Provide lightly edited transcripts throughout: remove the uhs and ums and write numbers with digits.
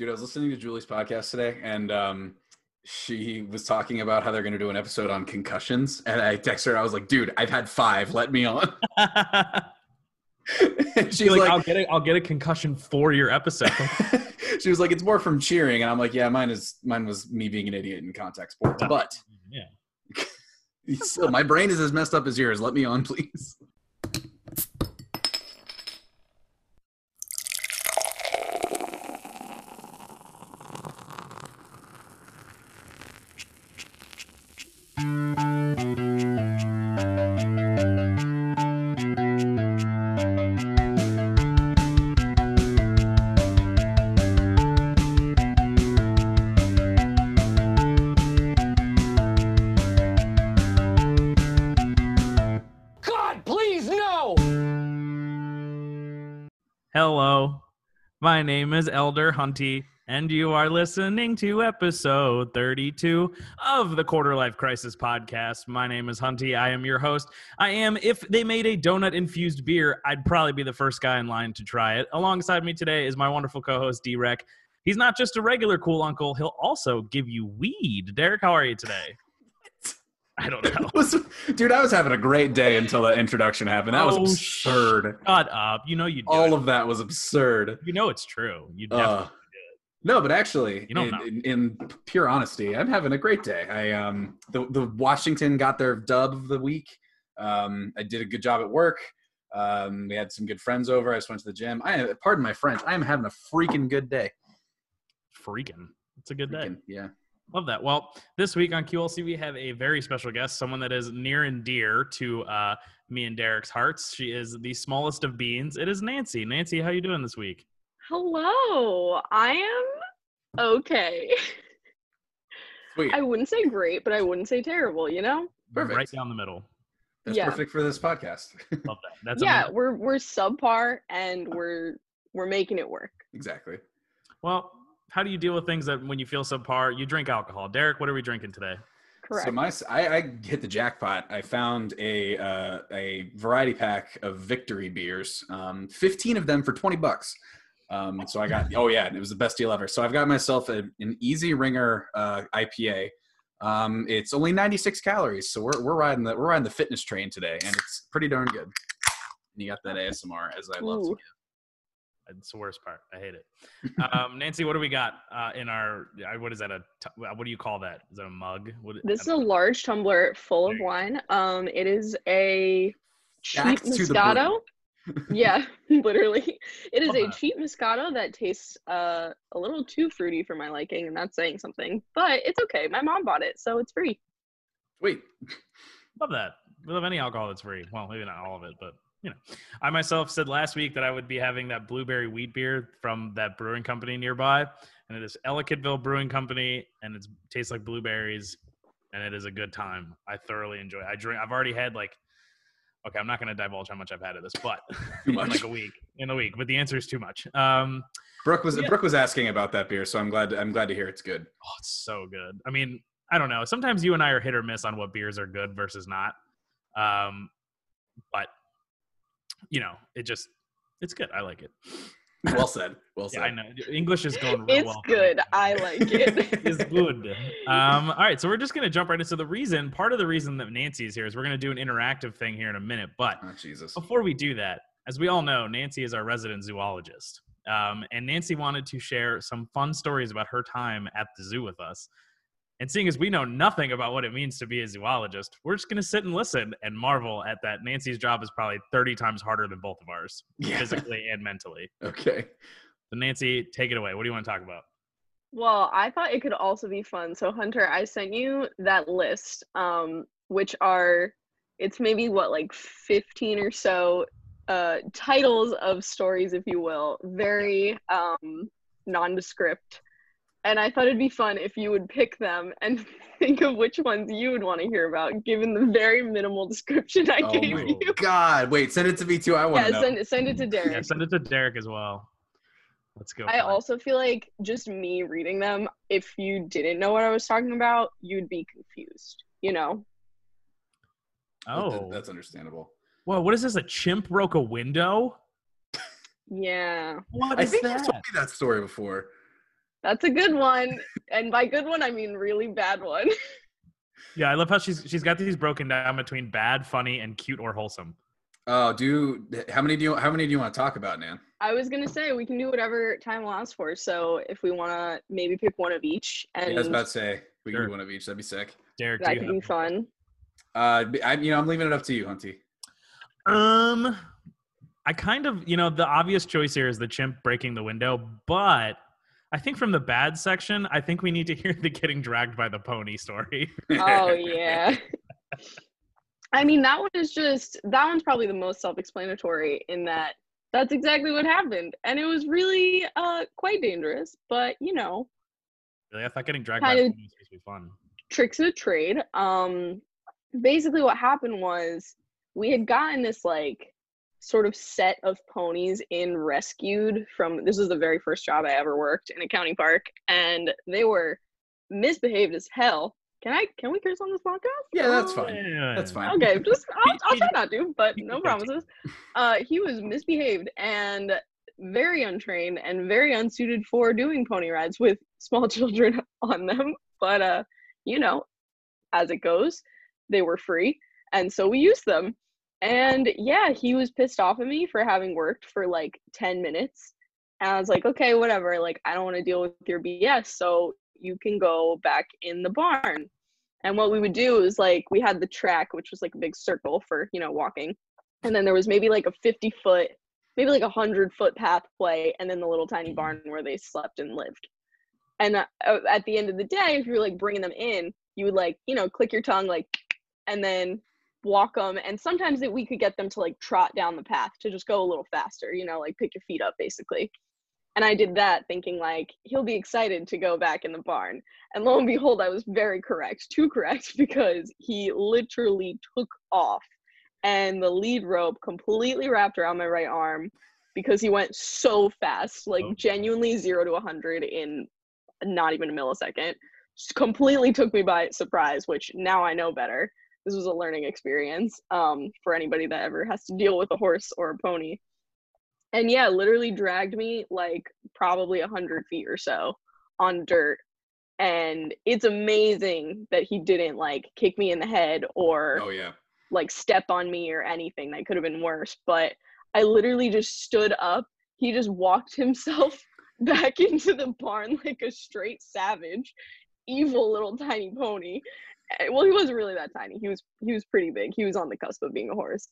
Dude, I was listening to Julie's podcast today, and she was talking about how they're going to do an episode on concussions. And I texted her, I was like, dude, I've had 5. Let me on. She's like, I'll get a concussion for your episode. She was like, it's more from cheering. And I'm like, yeah, mine was me being an idiot in contact sports. But yeah. So my brain is as messed up as yours. Let me on, please. My name is Elder Hunty, and you are listening to episode 32 of the Quarter Life Crisis podcast. My name is Hunty. I am your host. If they made a donut-infused beer, I'd probably be the first guy in line to try it. Alongside me today is my wonderful co-host, DWreck. He's not just a regular cool uncle. He'll also give you weed. Derek, how are you today? I don't know. Dude, I was having a great day until that introduction happened. That was absurd. Shut up. You know you did. All of that was absurd. You know it's true. You definitely did. No, but actually, in pure honesty, I'm having a great day. The Washington got their dub of the week. I did a good job at work. We had some good friends over. I just went to the gym. Pardon my French. I am having a freaking good day. Freaking. It's a good freaking day. Yeah. Love that. Well, this week on QLC, we have a very special guest, someone that is near and dear to me and Derek's hearts. She is the smallest of beans. It is Nancy. Nancy, how are you doing this week? Hello. I am okay. Sweet. I wouldn't say great, but I wouldn't say terrible, you know? Perfect. Right down the middle. That's perfect for this podcast. Love that. That's amazing. We're subpar, and we're making it work. Exactly. Well, how do you deal with things that when you feel subpar, you drink alcohol? Derek, what are we drinking today? Correct. So I hit the jackpot. I found a variety pack of Victory beers, 15 of them for $20. So I got, it was the best deal ever. So I've got myself an Easy Ringer IPA. It's only 96 calories. So we're riding the fitness train today, and it's pretty darn good. And you got that ASMR as I love to give. It's the worst part. I hate it. Nancy, what do we got in our? What is that? What do you call that? Is that a mug? This is a large tumbler full of wine. It is a cheap Moscato. Yeah, literally, it is a cheap Moscato that tastes a little too fruity for my liking, and that's saying something. But it's okay. My mom bought it, so it's free. Sweet. Love that. We love any alcohol that's free. Well, maybe not all of it, but. I myself said last week that I would be having that blueberry wheat beer from that brewing company nearby, and it is Ellicottville Brewing Company, and it tastes like blueberries, and it is a good time. I thoroughly enjoy it. I've already had I'm not going to divulge how much I've had of this, but in a week, but the answer is too much. Brooke was asking about that beer, so I'm glad to hear it's good. Oh, it's so good. I mean, I don't know. Sometimes you and I are hit or miss on what beers are good versus not. But it's good. I like it. Well said. Well said. Yeah, I know. English is going real well. It's good. I like it. It's good. All right. So we're just going to jump right in. So part of the reason that Nancy is here is we're going to do an interactive thing here in a minute. But before we do that, as we all know, Nancy is our resident zoologist. And Nancy wanted to share some fun stories about her time at the zoo with us. And seeing as we know nothing about what it means to be a zoologist, we're just going to sit and listen and marvel at that. Nancy's job is probably 30 times harder than both of ours, physically and mentally. Okay. So Nancy, take it away. What do you want to talk about? Well, I thought it could also be fun. So Hunter, I sent you that list, it's maybe 15 or so titles of stories, if you will, very nondescript. And I thought it'd be fun if you would pick them and think of which ones you would want to hear about, given the very minimal description I gave you. Oh, God. Wait, send it to me, too. I want to know. Send it to Derek. Yeah, send it to Derek as well. Let's go. I also feel like just me reading them, if you didn't know what I was talking about, you'd be confused, you know? Oh. That's understandable. Well, what is this? A chimp broke a window? Yeah. What is that? I think you told me that story before. That's a good one. And by good one, I mean really bad one. Yeah, I love how she's got these broken down between bad, funny, and cute or wholesome. Oh, how many do you want to talk about, Nan? I was gonna say we can do whatever time allows for. So if we want to, maybe pick one of each. And yeah, I was about to say we can do one of each. That'd be sick. Derek, that could be fun. I'm leaving it up to you, Hunty. I kind of, the obvious choice here is the chimp breaking the window, but I think from the bad section, I think we need to hear the getting dragged by the pony story. Oh, yeah. I mean, that one's probably the most self-explanatory in that that's exactly what happened. And it was really quite dangerous, but, Really? I thought getting dragged by the pony was supposed to be fun. Tricks of the trade. Basically what happened was we had gotten this, sort of set of ponies rescued from, this was the very first job I ever worked in a county park, and they were misbehaved as hell. Can we curse on this podcast? Yeah, that's fine. That's fine. Okay, I'll try not to, but no promises. He was misbehaved and very untrained and very unsuited for doing pony rides with small children on them. But, as it goes, they were free, and so we used them. And yeah, he was pissed off at me for having worked for 10 minutes. And I was like, okay, whatever. I don't want to deal with your BS. So you can go back in the barn. And what we would do is we had the track, which was a big circle for, walking. And then there was maybe a 50 foot, maybe 100 foot pathway. And then the little tiny barn where they slept and lived. And at the end of the day, if you were bringing them in, you would click your tongue, and then walk them, and sometimes that we could get them to trot down the path, to just go a little faster, pick your feet up basically. And I did that thinking he'll be excited to go back in the barn, and lo and behold, I was very correct, too correct, because he literally took off and the lead rope completely wrapped around my right arm because he went so fast, genuinely 0 to 100 in not even a millisecond. Just completely took me by surprise, which now I know better. This was a learning experience for anybody that ever has to deal with a horse or a pony. And yeah, literally dragged me probably 100 feet or so on dirt. And it's amazing that he didn't kick me in the head or step on me or anything. That could have been worse. But I literally just stood up. He just walked himself back into the barn like a straight savage, evil little tiny pony. Well, he wasn't really that tiny. He was pretty big. He was on the cusp of being a horse.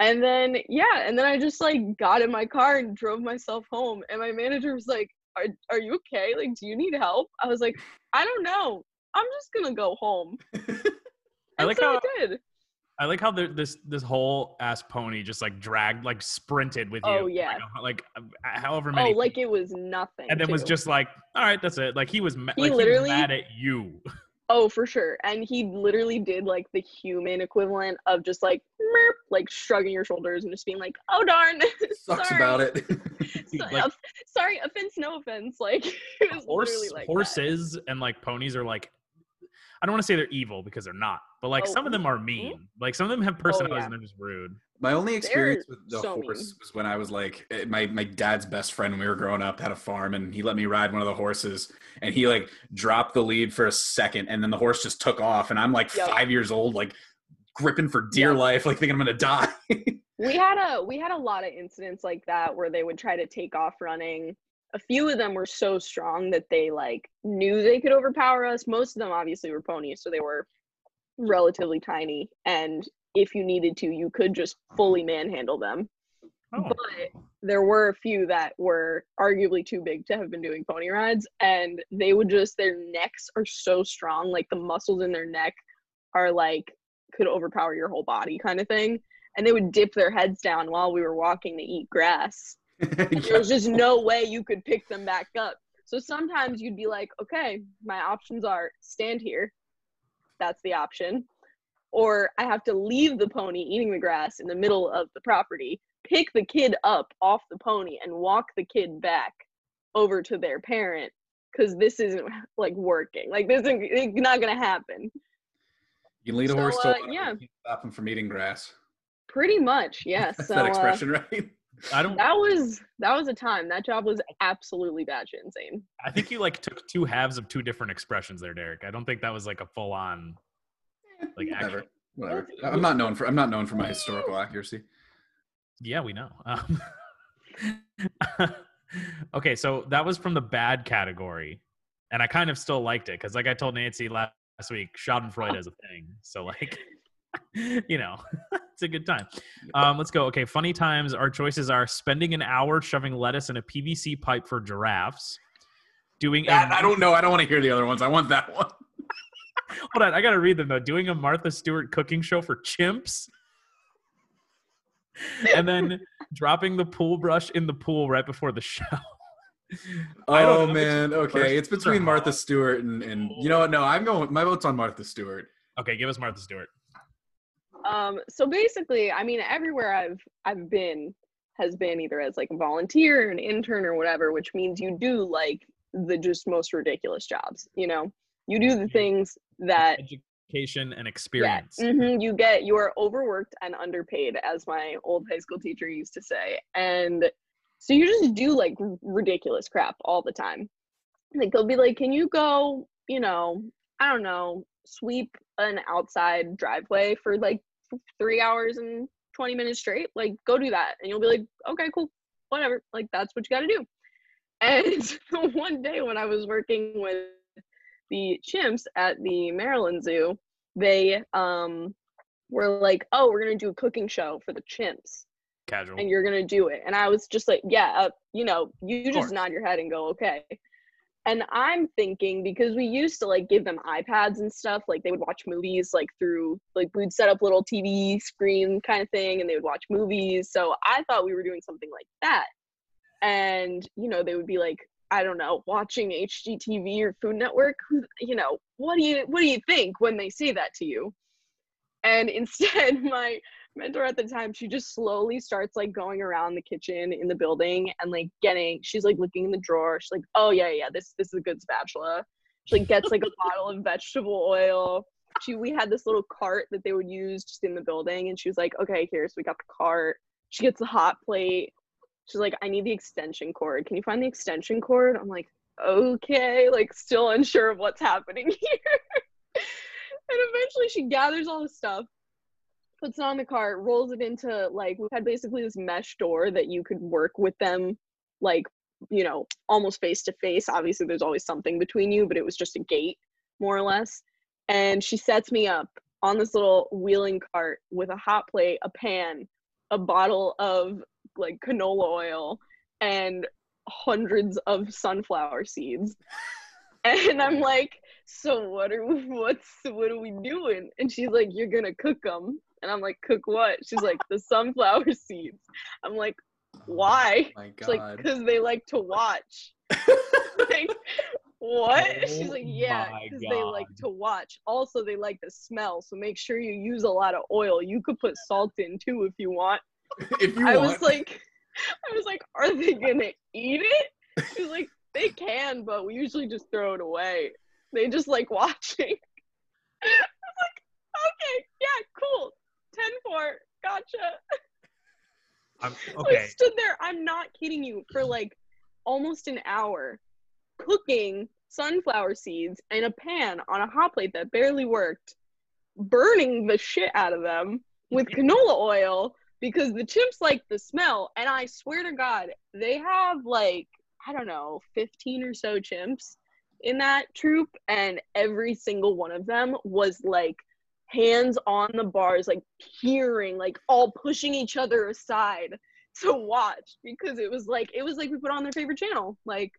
And then, I just, got in my car and drove myself home. And my manager was like, are you okay? Do you need help? I was like, I don't know. I'm just going to go home. I like how this whole ass pony just dragged, sprinted with you. Oh, yeah. However many. Oh, it was nothing. And then was just all right, that's it. He was literally mad at you. Oh, for sure. And he literally did the human equivalent of just merp, shrugging your shoulders and just being oh darn. Sucks about it. Sorry, offense, no offense. It was horses that. And ponies are I don't want to say they're evil because they're not, but some of them are mean. Mm-hmm. Some of them have personalities and they're just rude. My only experience with the horse was when I was my dad's best friend when we were growing up had a farm, and he let me ride one of the horses, and he dropped the lead for a second, and then the horse just took off, and I'm 5 years old, gripping for dear life, thinking I'm gonna die. We had a lot of incidents like that where they would try to take off running. A few of them were so strong that they knew they could overpower us. Most of them obviously were ponies, so they were relatively tiny, and if you needed to, you could just fully manhandle them. Oh. But there were a few that were arguably too big to have been doing pony rides, and they would just, their necks are so strong, the muscles in their neck are could overpower your whole body kind of thing, and they would dip their heads down while we were walking to eat grass. There was just no way you could pick them back up. So sometimes you'd be okay, my options are stand here. That's the option. Or I have to leave the pony eating the grass in the middle of the property, pick the kid up off the pony, and walk the kid back over to their parent, because this isn't working. This is not going to happen. You can lead a horse to stop him from eating grass. Pretty much, yes. Yeah. That's that expression, right? I don't. That was a time. That job was absolutely batshit insane. I think you like took two halves of two different expressions there, Derek. I don't think that was like a full on. Like whatever. I'm not known for my historical accuracy. Yeah, we know. Okay, so that was from the bad category, and I kind of still liked it because, like I told Nancy last week, Schadenfreude is a thing. So like. You know, it's a good time. Let's go. Okay, funny times. Our choices are spending an hour shoving lettuce in a PVC pipe for giraffes. I don't know. I don't want to hear the other ones. I want that one. Hold on. I got to read them, though. Doing a Martha Stewart cooking show for chimps. And then dropping the pool brush in the pool right before the show. Oh, man. Okay. It's between Martha Stewart and you know what? No, I'm going. My vote's on Martha Stewart. Okay, give us Martha Stewart. So basically, I mean, everywhere I've been has been either as like a volunteer, an intern, or whatever, which means you do like the just most ridiculous jobs. You know, you do the things that education and experience. Yeah, you are overworked and underpaid, as my old high school teacher used to say. And so you just do like ridiculous crap all the time. Like they'll be like, can you go, you know, I don't know, sweep an outside driveway for like 3 hours and 20 minutes straight, like go do that. And you'll be like, okay, cool, whatever, like that's what you got to do. And one day when I was working with the chimps at the Maryland Zoo, they were like, oh, we're gonna do a cooking show for the chimps, casual, and you're gonna do it. And I was just like, yeah, you know, you just nod your head and go okay. And I'm thinking, because we used to, like, give them iPads and stuff, like, they would watch movies, like, through, like, we'd set up little TV screen kind of thing, and they would watch movies, so I thought we were doing something like that. And, you know, they would be, like, I don't know, watching HGTV or Food Network, you know, what do you think when they say that to you? And instead, my mentor at the time, she just slowly starts like going around the kitchen in the building and like she's like looking in the drawer. She's like, oh yeah, this is a good spatula. She like gets like a bottle of vegetable oil. We had this little cart that they would use just in the building, and she was like, okay, here, so we got the cart. She gets the hot plate. She's like, I need the extension cord. Can you find the extension cord? I'm like, okay, like still unsure of what's happening here. And eventually she gathers all the stuff, puts it on the cart, rolls it into, like, we had basically this mesh door that you could work with them, like, you know, almost face to face. Obviously there's always something between you, but it was just a gate more or less. And she sets me up on this little wheeling cart with a hot plate, a pan, a bottle of like canola oil, and hundreds of sunflower seeds. And I'm like, so what are we doing? And she's like, you're gonna cook them. And I'm like, cook what? She's like, the sunflower seeds. I'm like, why? Oh my God. She's like, because they like to watch. Like, what? Oh, she's like, yeah, because they like to watch. Also, they like the smell, so make sure you use a lot of oil. You could put salt in too if you want. I was like, are they gonna eat it? She's like, they can, but we usually just throw it away. They just like watching. I was like, okay, yeah, cool. 10-4, gotcha. Okay. So I stood there, I'm not kidding you, for like almost an hour cooking sunflower seeds in a pan on a hot plate that barely worked, burning the shit out of them with canola oil because the chimps like the smell. And I swear to God, they have like, I don't know, 15 or so chimps in that troop, and every single one of them was like hands on the bars, like peering, like all pushing each other aside to watch, because it was like we put on their favorite channel. Like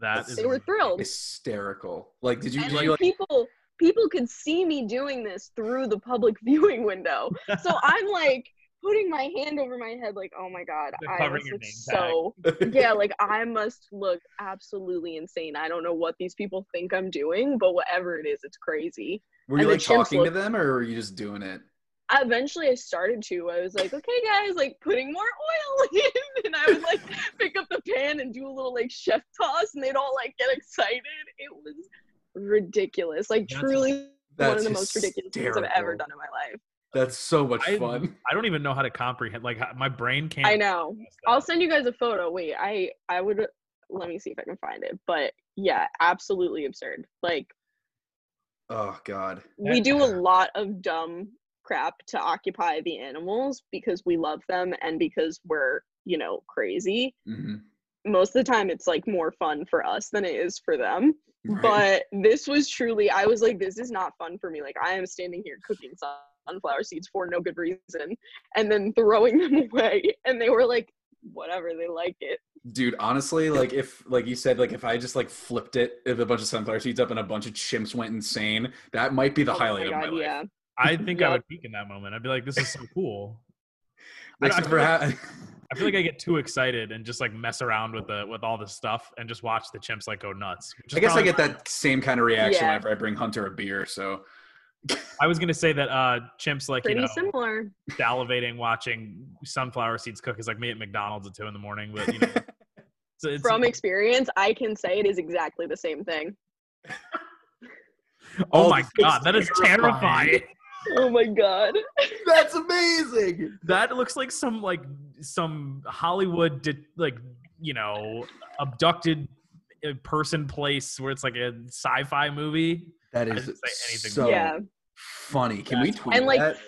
that is, they were thrilled, hysterical. Like did you people could see me doing this through the public viewing window. So I'm like putting my hand over my head, like, oh my God, I must look so, yeah, like, I must look absolutely insane. I don't know what these people think I'm doing, but whatever it is, it's crazy. Were you, like, talking to them, or were you just doing it? Eventually, I started to. I was like, okay, guys, like, putting more oil in, and I would, like, pick up the pan and do a little, like, chef toss, and they'd all, like, get excited. It was ridiculous. Like, truly one of the most ridiculous things I've ever done in my life. That's so much fun. I don't even know how to comprehend. Like, my brain can't. I know. I'll send you guys a photo. Wait, I would. Let me see if I can find it. But yeah, absolutely absurd. Like, oh God. We do a lot of dumb crap to occupy the animals because we love them and because we're, you know, crazy. Mm-hmm. Most of the time it's like more fun for us than it is for them. Right. But this was truly, I was like, this is not fun for me. Like, I am standing here cooking sunflower seeds for no good reason and then throwing them away. And they were like, whatever, they like it. Dude, honestly, like, if, like you said, like, if I just like flipped it, if a bunch of sunflower seeds up and a bunch of chimps went insane, that might be the highlight of my life. I think I would peak in that moment. I'd be like, this is so cool. I feel like I get too excited and just like mess around with all this stuff and just watch the chimps like go nuts. I guess I get that same kind of reaction whenever I bring Hunter a beer. So I was gonna say that chimps like similar, salivating watching sunflower seeds cook is like me at McDonald's at 2 a.m. But you know, so it's, from experience, I can say it is exactly the same thing. Oh my God, that is terrifying. Oh my God, that's amazing. That looks like some Hollywood abducted person place where it's like a sci-fi movie. That is so funny. Can we tweet that?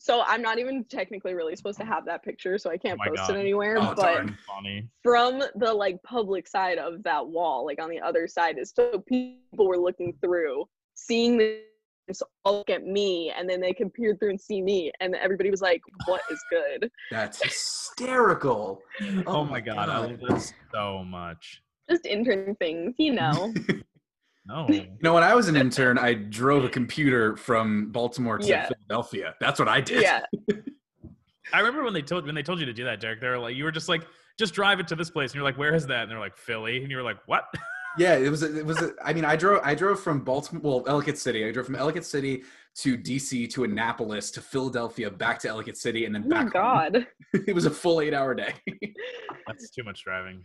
So I'm not even technically really supposed to have that picture, so I can't post it anywhere. But from the like public side of that wall, like on the other side, is so people were looking through, seeing this all look at me, and then they could peer through and see me, and everybody was like, "What is good?" That's hysterical. Oh my God, I love this so much. Just intern things, you know. No. You know, when I was an intern, I drove a computer from Baltimore to Philadelphia. That's what I did. Yeah. I remember when they told you to do that, Derek. They were like, you were just like, just drive it to this place, and you're like, where is that? And they're like, Philly, and you were like, what? Yeah, it was. I mean, I drove from Baltimore, Ellicott City. I drove from Ellicott City to DC to Annapolis to Philadelphia, back to Ellicott City, and then back. Oh my God. It was a full 8-hour day. That's too much driving.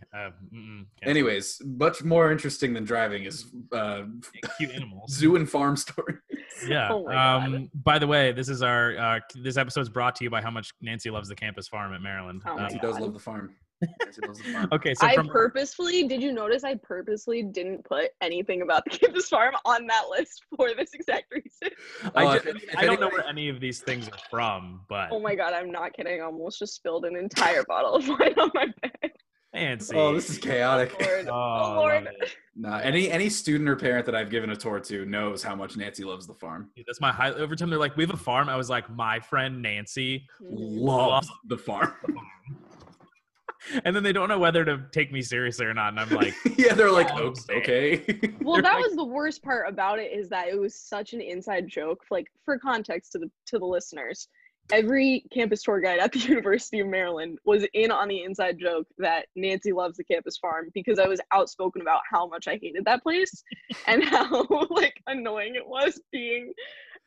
Anyways, much more interesting than driving is cute animals, zoo and farm stories. Yeah. Oh by the way, this is our this episode's brought to you by how much Nancy loves the campus farm at Maryland. Oh Nancy does love the farm. Okay, so I purposely didn't put anything about the campus farm on that list for this exact reason. I don't know where any of these things are from, but oh my God, I'm not kidding. I almost just spilled an entire bottle of wine on my bed. Nancy. Oh, this is chaotic. Oh Lord. Nah, any student or parent that I've given a tour to knows how much Nancy loves the farm. Dude, that's my highlight. Every time they're like, we have a farm, I was like, my friend Nancy loves the farm. And then they don't know whether to take me seriously or not. And I'm like, yeah, they're like, okay. Well, that was the worst part about it, is that it was such an inside joke. Like, for context to the listeners, every campus tour guide at the University of Maryland was in on the inside joke that Nancy loves the campus farm because I was outspoken about how much I hated that place and how like annoying it was being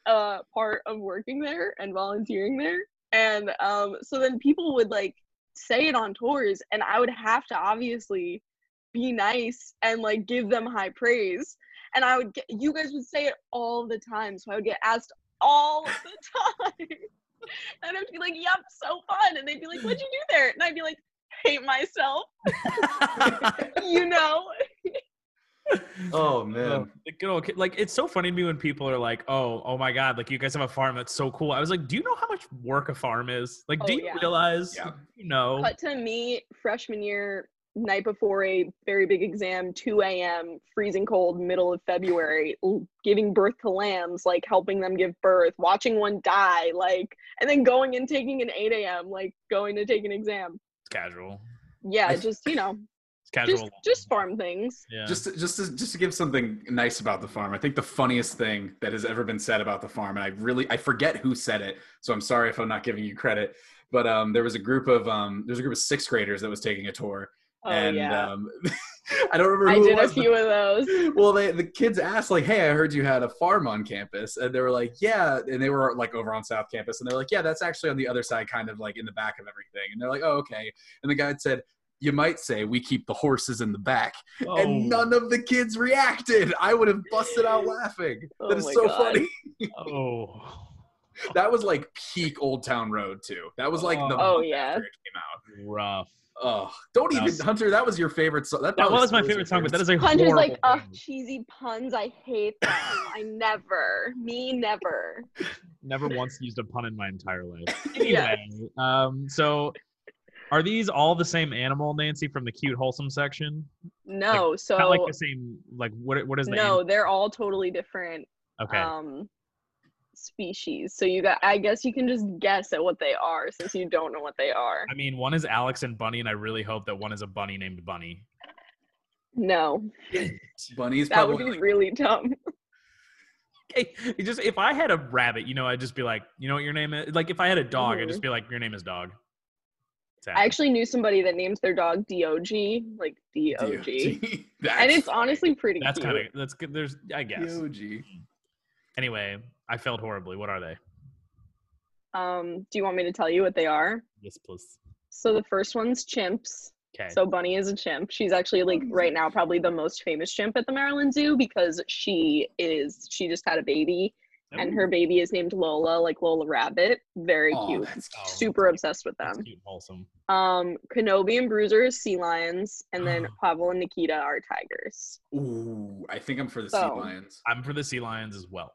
part of working there and volunteering there. And so then people would like say it on tours, and I would have to obviously be nice and like give them high praise, and I would get, you guys would say it all the time, so I would get asked all the time and I'd be like, yep, so fun, and they'd be like, what'd you do there? And I'd be like, hate myself. You know. Oh man, good old kid. Like, it's so funny to me when people are like, oh my God, like, you guys have a farm, that's so cool. I was like, do you know how much work a farm is? Like, do you realize? You know, cut to me freshman year, night before a very big exam, 2 a.m, freezing cold, middle of February, giving birth to lambs, like helping them give birth, watching one die, like, and then going and taking an 8 a.m, like going to take an exam. It's casual. Yeah, just, you know. Just farm things. Yeah. Just to give something nice about the farm, I think the funniest thing that has ever been said about the farm, and I forget who said it, so I'm sorry if I'm not giving you credit, but there was a group of sixth graders that was taking a tour. I don't remember who it was, but I did a few of those. Well, the kids asked, like, hey, I heard you had a farm on campus. And they were like, yeah. And they were, like, over on South Campus. And they were like, yeah, that's actually on the other side, kind of, like, in the back of everything. And they're like, oh, okay. And the guy had said, you might say we keep the horses in the back. Oh. And none of the kids reacted. I would have busted out laughing. That is so funny. Oh, That was like peak Old Town Road too. That was like the after it came out. Rough. Oh, don't that even was, Hunter. That was your favorite song. That was my favorite song, but that is like Hunter's like, oh, cheesy puns. I hate them. I never. Never once used a pun in my entire life. Anyway, so are these all the same animal, Nancy, from the cute wholesome section? No, like, so not like the same. Like what is the? No, they're all totally different. Okay. Species. So you got, I guess you can just guess at what they are since you don't know what they are. I mean, one is Alex and Bunny, and I really hope that one is a bunny named Bunny. No. Bunny's that probably would be really dumb. Okay. Just if I had a rabbit, you know, I'd just be like, you know what your name is? Like if I had a dog, I'd just be like, your name is Dog. I actually knew somebody that names their dog D-O-G, like D-O-G. And it's honestly pretty that's cute. Kinda, that's good. There's I guess. D-O-G. Anyway, I failed horribly. What are they? Do you want me to tell you what they are? Yes, please. So the first one's chimps. Okay. So Bunny is a chimp. She's actually like right now probably the most famous chimp at the Maryland Zoo because she just had a baby and her baby is named Lola, like Lola Rabbit. Very cute. Super obsessed with them. That's cute, wholesome. Kenobi and Bruiser is sea lions, and then Pavel and Nikita are tigers. Ooh, I think I'm for the sea lions. I'm for the sea lions as well.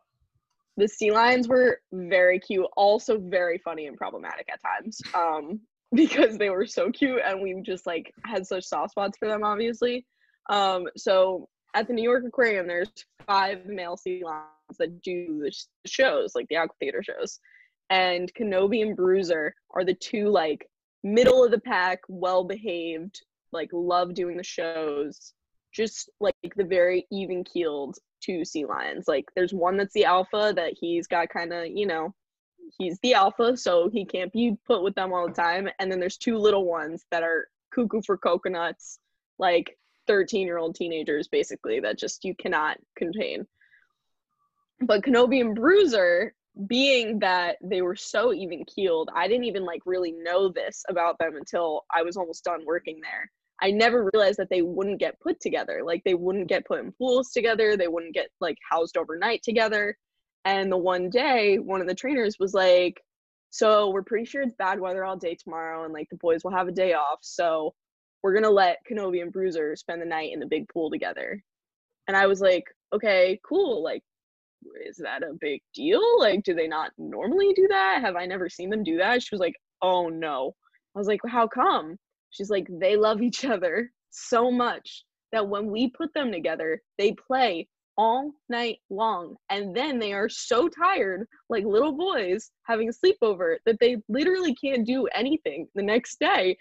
The sea lions were very cute, also very funny and problematic at times, because they were so cute and we just like had such soft spots for them, obviously. So at the New York Aquarium, there's 5 male sea lions that do the shows, like the amphitheater shows, and Kenobi and Bruiser are the two like middle of the pack, well-behaved, like love doing the shows, just like the very even-keeled 2 sea lions. Like there's one that's the alpha that he's got kind of, you know, he's the alpha so he can't be put with them all the time, and then there's 2 little ones that are cuckoo for coconuts, like 13-year-old teenagers basically that just you cannot contain. But Kenobi and Bruiser, being that they were so even-keeled, I didn't even like really know this about them until I was almost done working there. I never realized that they wouldn't get put together. Like, they wouldn't get put in pools together. They wouldn't get, like, housed overnight together. And the one day, one of the trainers was like, so we're pretty sure it's bad weather all day tomorrow, and, like, the boys will have a day off. So we're going to let Kenobi and Bruiser spend the night in the big pool together. And I was like, okay, cool. Like, is that a big deal? Like, do they not normally do that? Have I never seen them do that? She was like, oh, no. I was like, well, how come? She's like, they love each other so much that when we put them together, they play all night long. And then they are so tired, like little boys having a sleepover, that they literally can't do anything the next day.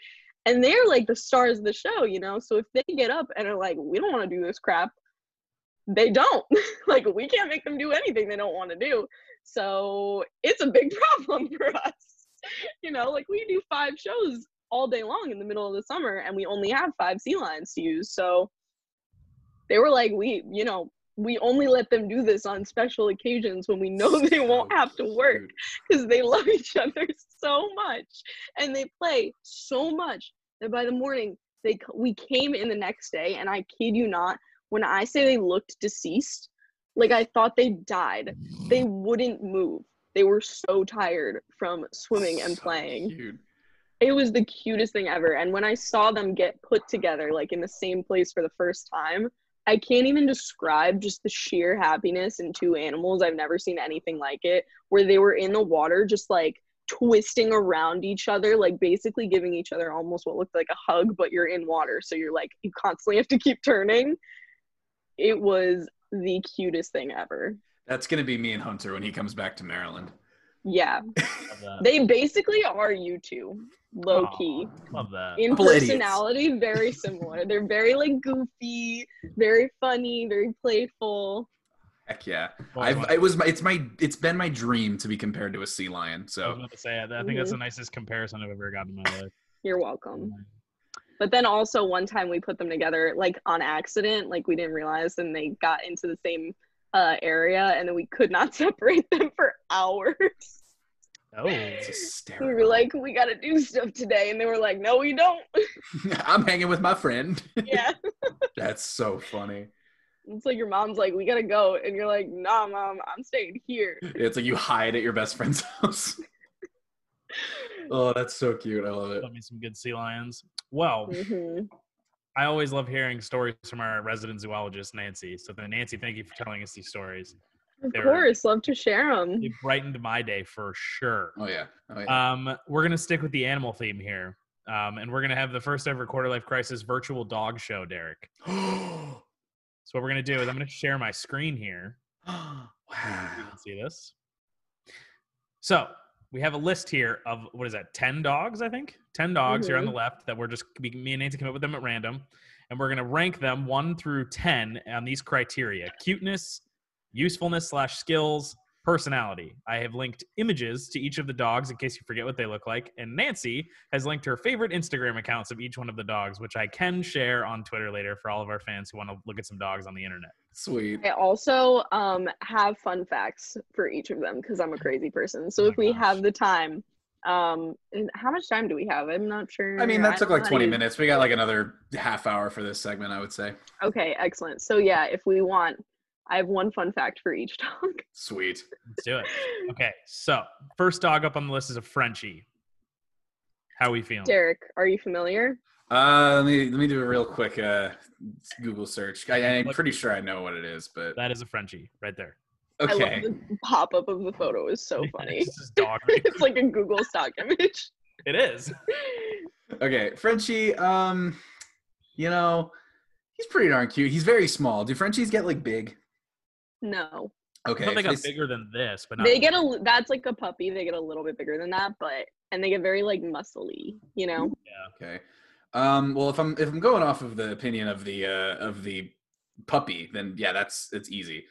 And they're like the stars of the show, you know? So if they get up and are like, we don't want to do this crap, they don't. Like, we can't make them do anything they don't want to do. So it's a big problem for us. You know, like we do 5 shows all day long in the middle of the summer, and we only have 5 sea lions to use. So they were like, we only let them do this on special occasions when we know they won't have to work, because they love each other so much and they play so much that by the morning we came in the next day, and I kid you not, when I say they looked deceased, like I thought they died. They wouldn't move. They were so tired from swimming and playing. Dude. It was the cutest thing ever. And when I saw them get put together, like in the same place for the first time, I can't even describe just the sheer happiness in 2 animals. I've never seen anything like it, where they were in the water just like twisting around each other, like basically giving each other almost what looked like a hug, but you're in water. So you're like, you constantly have to keep turning. It was the cutest thing ever. That's going to be me and Hunter when he comes back to Maryland. Yeah. They basically are you 2, low key. Love that. In personality, very similar. They're very like goofy, very funny, very playful. Heck yeah. It's been my dream to be compared to a sea lion. So I was about to say, I think that's the nicest comparison I've ever gotten in my life. You're welcome. But then also one time we put them together like on accident, like we didn't realize, and they got into the same area, and then we could not separate them for hours. Oh, it's hysterical. We were like, we gotta do stuff today, and they were like, no we don't. I'm hanging with my friend. Yeah. That's so funny. It's like your mom's like, we gotta go, and you're like, nah, mom, I'm staying here. It's like you hide at your best friend's house. Oh, that's so cute. I love it. Love me some good sea lions. Well, I always love hearing stories from our resident zoologist, Nancy. So, Nancy, thank you for telling us these stories. Of course. Love to share them. It brightened my day for sure. Oh, yeah. We're going to stick with the animal theme here. And we're going to have the first ever Quarter Life Crisis virtual dog show, Derek. So what we're going to do is I'm going to share my screen here. Wow. You can see this. So we have a list here of, what is that, 10 dogs, I think? 10 dogs here on the left that we're just, me and Nancy came up with them at random. And we're going to rank them 1 through 10 on these criteria: cuteness, usefulness/skills, personality. I have linked images to each of the dogs in case you forget what they look like. And Nancy has linked her favorite Instagram accounts of each one of the dogs, which I can share on Twitter later for all of our fans who want to look at some dogs on the internet. Sweet. I also have fun facts for each of them because I'm a crazy person. So if we have the time, and how much time do we have? I'm not sure. I mean, that took like 20 minutes. We got like another half hour for this segment, I would say. Okay, excellent. So yeah, if we want, I have one fun fact for each dog. Sweet. Let's do it. Okay, so first dog up on the list is a Frenchie. How are we feeling? Derek, are you familiar? Let me do a real quick Google search. I'm pretty sure I know what it is, but that is a Frenchie right there. Okay. I love the pop-up of the photo is so funny. This is dog. It's like a Google stock image. It is. Okay, Frenchie. You know, he's pretty darn cute. He's very small. Do Frenchies get like big? No. Okay. I don't think I'm bigger than this, but not they get a. That's like a puppy. They get a little bit bigger than that, but and they get very like muscly, you know. Yeah. Okay. Well, if I'm going off of the opinion of the puppy, then yeah, it's easy.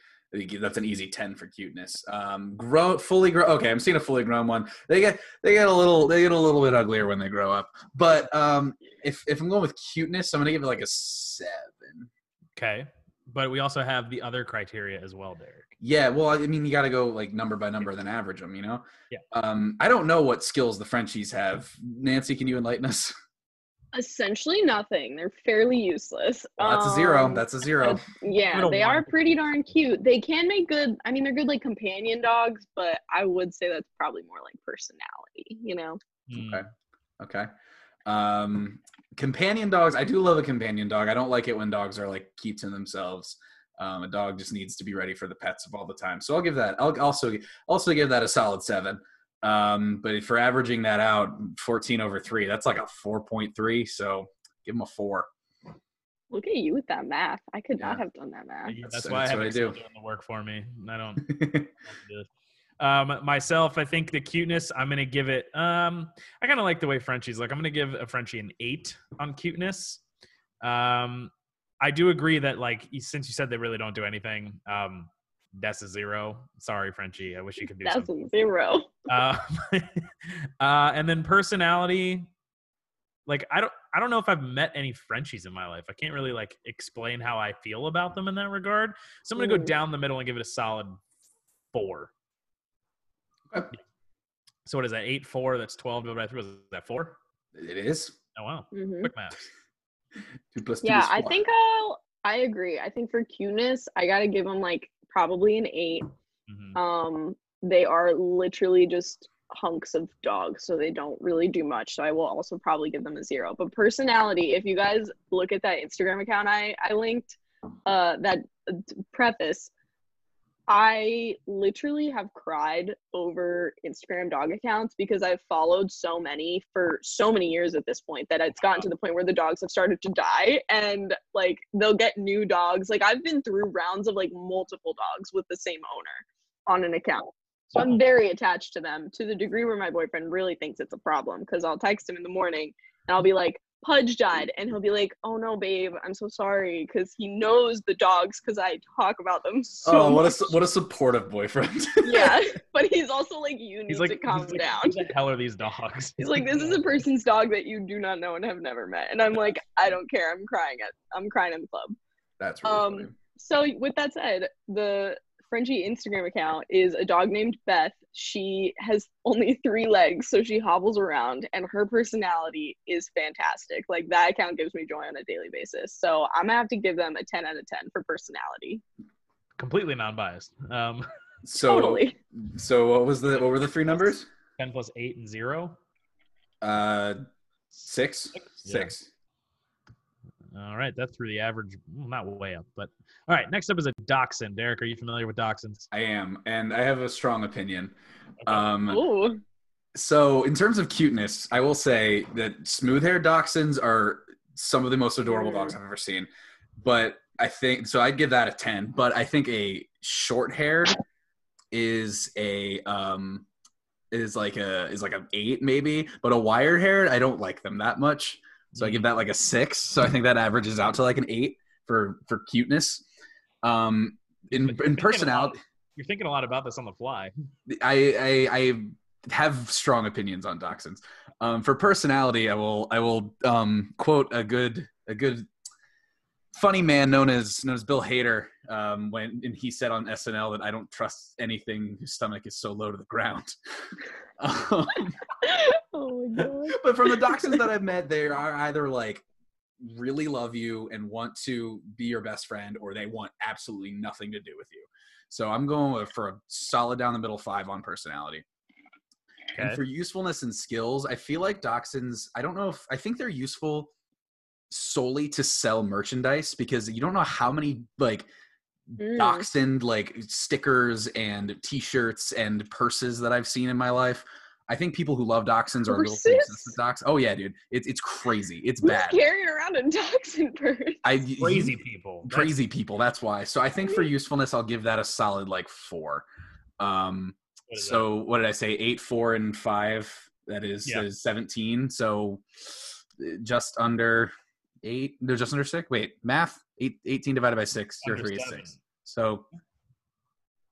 That's an easy 10 for cuteness. Fully grown. Okay, I'm seeing a fully grown one. They get a little bit uglier when they grow up. But if I'm going with cuteness, I'm gonna give it like a 7. Okay. But we also have the other criteria as well, Derek. Yeah, well, I mean, you got to go like number by number, then average them, you know? Yeah. I don't know what skills the Frenchies have. Nancy, can you enlighten us? Essentially nothing. They're fairly useless. Well, that's a 0. That's a 0. Yeah, they are pretty darn cute. They can make good, I mean, they're good like companion dogs, but I would say that's probably more like personality, you know? Okay. Companion dogs, I do love a companion dog. I don't like it when dogs are like keeps in themselves. A dog just needs to be ready for the pets of all the time. So I'll give that, I'll also give that a solid 7. But if we're averaging that out, 14/3, that's like a 4.3. So give them a 4. Look at you with that math. I could not have done that math. Yeah, that's why I do doing the work for me. I don't do it. Myself, I think the cuteness, I'm going to give it, I kind of like the way Frenchies look. I'm going to give a Frenchie an 8 on cuteness. I do agree that, like, since you said they really don't do anything, that's a 0. Sorry, Frenchie. I wish you could do something. That's a 0. And then personality, like, I don't know if I've met any Frenchies in my life. I can't really, like, explain how I feel about them in that regard. So I'm going to go down the middle and give it a solid 4. So what is that? 8, 4. That's 12. Divided by 3. Is that 4? It is. Oh wow! Quick math. 2 + 2 is 4. I think I agree. I think for cuteness, I gotta give them like probably an 8. They are literally just hunks of dogs, so they don't really do much. So I will also probably give them a 0. But personality, if you guys look at that Instagram account I linked, that preface. I literally have cried over Instagram dog accounts because I've followed so many for so many years at this point that it's gotten to the point where the dogs have started to die and like they'll get new dogs. Like I've been through rounds of like multiple dogs with the same owner on an account. So I'm very attached to them to the degree where my boyfriend really thinks it's a problem because I'll text him in the morning and I'll be like, Pudge died, and he'll be like, "Oh no, babe, I'm so sorry," because he knows the dogs because I talk about them so much. What a supportive boyfriend. Yeah, but he's also like, you need to calm down. What the hell are these dogs? He's like, this is a person's dog that you do not know and have never met, and I'm like, I don't care. I'm crying in the club. That's really funny. So with that said, the Frenchie Instagram account is a dog named Beth. She has only 3 legs, so she hobbles around, and her personality is fantastic. Like, that account gives me joy on a daily basis. So I'm gonna have to give them a 10 out of 10 for personality. Completely non-biased. Totally. So what were the 3 numbers? 10 plus 8 and 0. 6. Yeah. 6. All right, that threw the average not way up, but all right. Next up is a dachshund. Derek, are you familiar with dachshunds? I am, and I have a strong opinion. Okay. So in terms of cuteness, I will say that smooth-haired dachshunds are some of the most adorable dogs I've ever seen. But I think so. I'd give that a 10. But I think a short-haired is a is like an 8 maybe. But a wire-haired, I don't like them that much. So I give that like a 6. So I think that averages out to like an 8 for cuteness. In personality, you're thinking a lot about this on the fly. I have strong opinions on dachshunds. For personality, I will quote a good funny man known as Bill Hader when he said on SNL that I don't trust anything whose stomach is so low to the ground. Oh my God. But from the dachshunds that I've met, they are either like really love you and want to be your best friend, or they want absolutely nothing to do with you. So I'm going for a solid down the middle 5 on personality. Okay. And for usefulness and skills, I feel like dachshunds, I think they're useful solely to sell merchandise, because you don't know how many like dachshund like stickers and t-shirts and purses that I've seen in my life. I think people who love dachshunds are a little obsessed with dachshunds. Oh yeah, dude, it's crazy. It's Who's bad. Carrying around a dachshund purse. Crazy people. That's why. So I think for usefulness, I'll give that a solid like 4. What did I say? 8, 4, and 5. That is 17. So just under 8. No, just under 6. Wait, math. 18 divided by 6. Under 3 is 6. So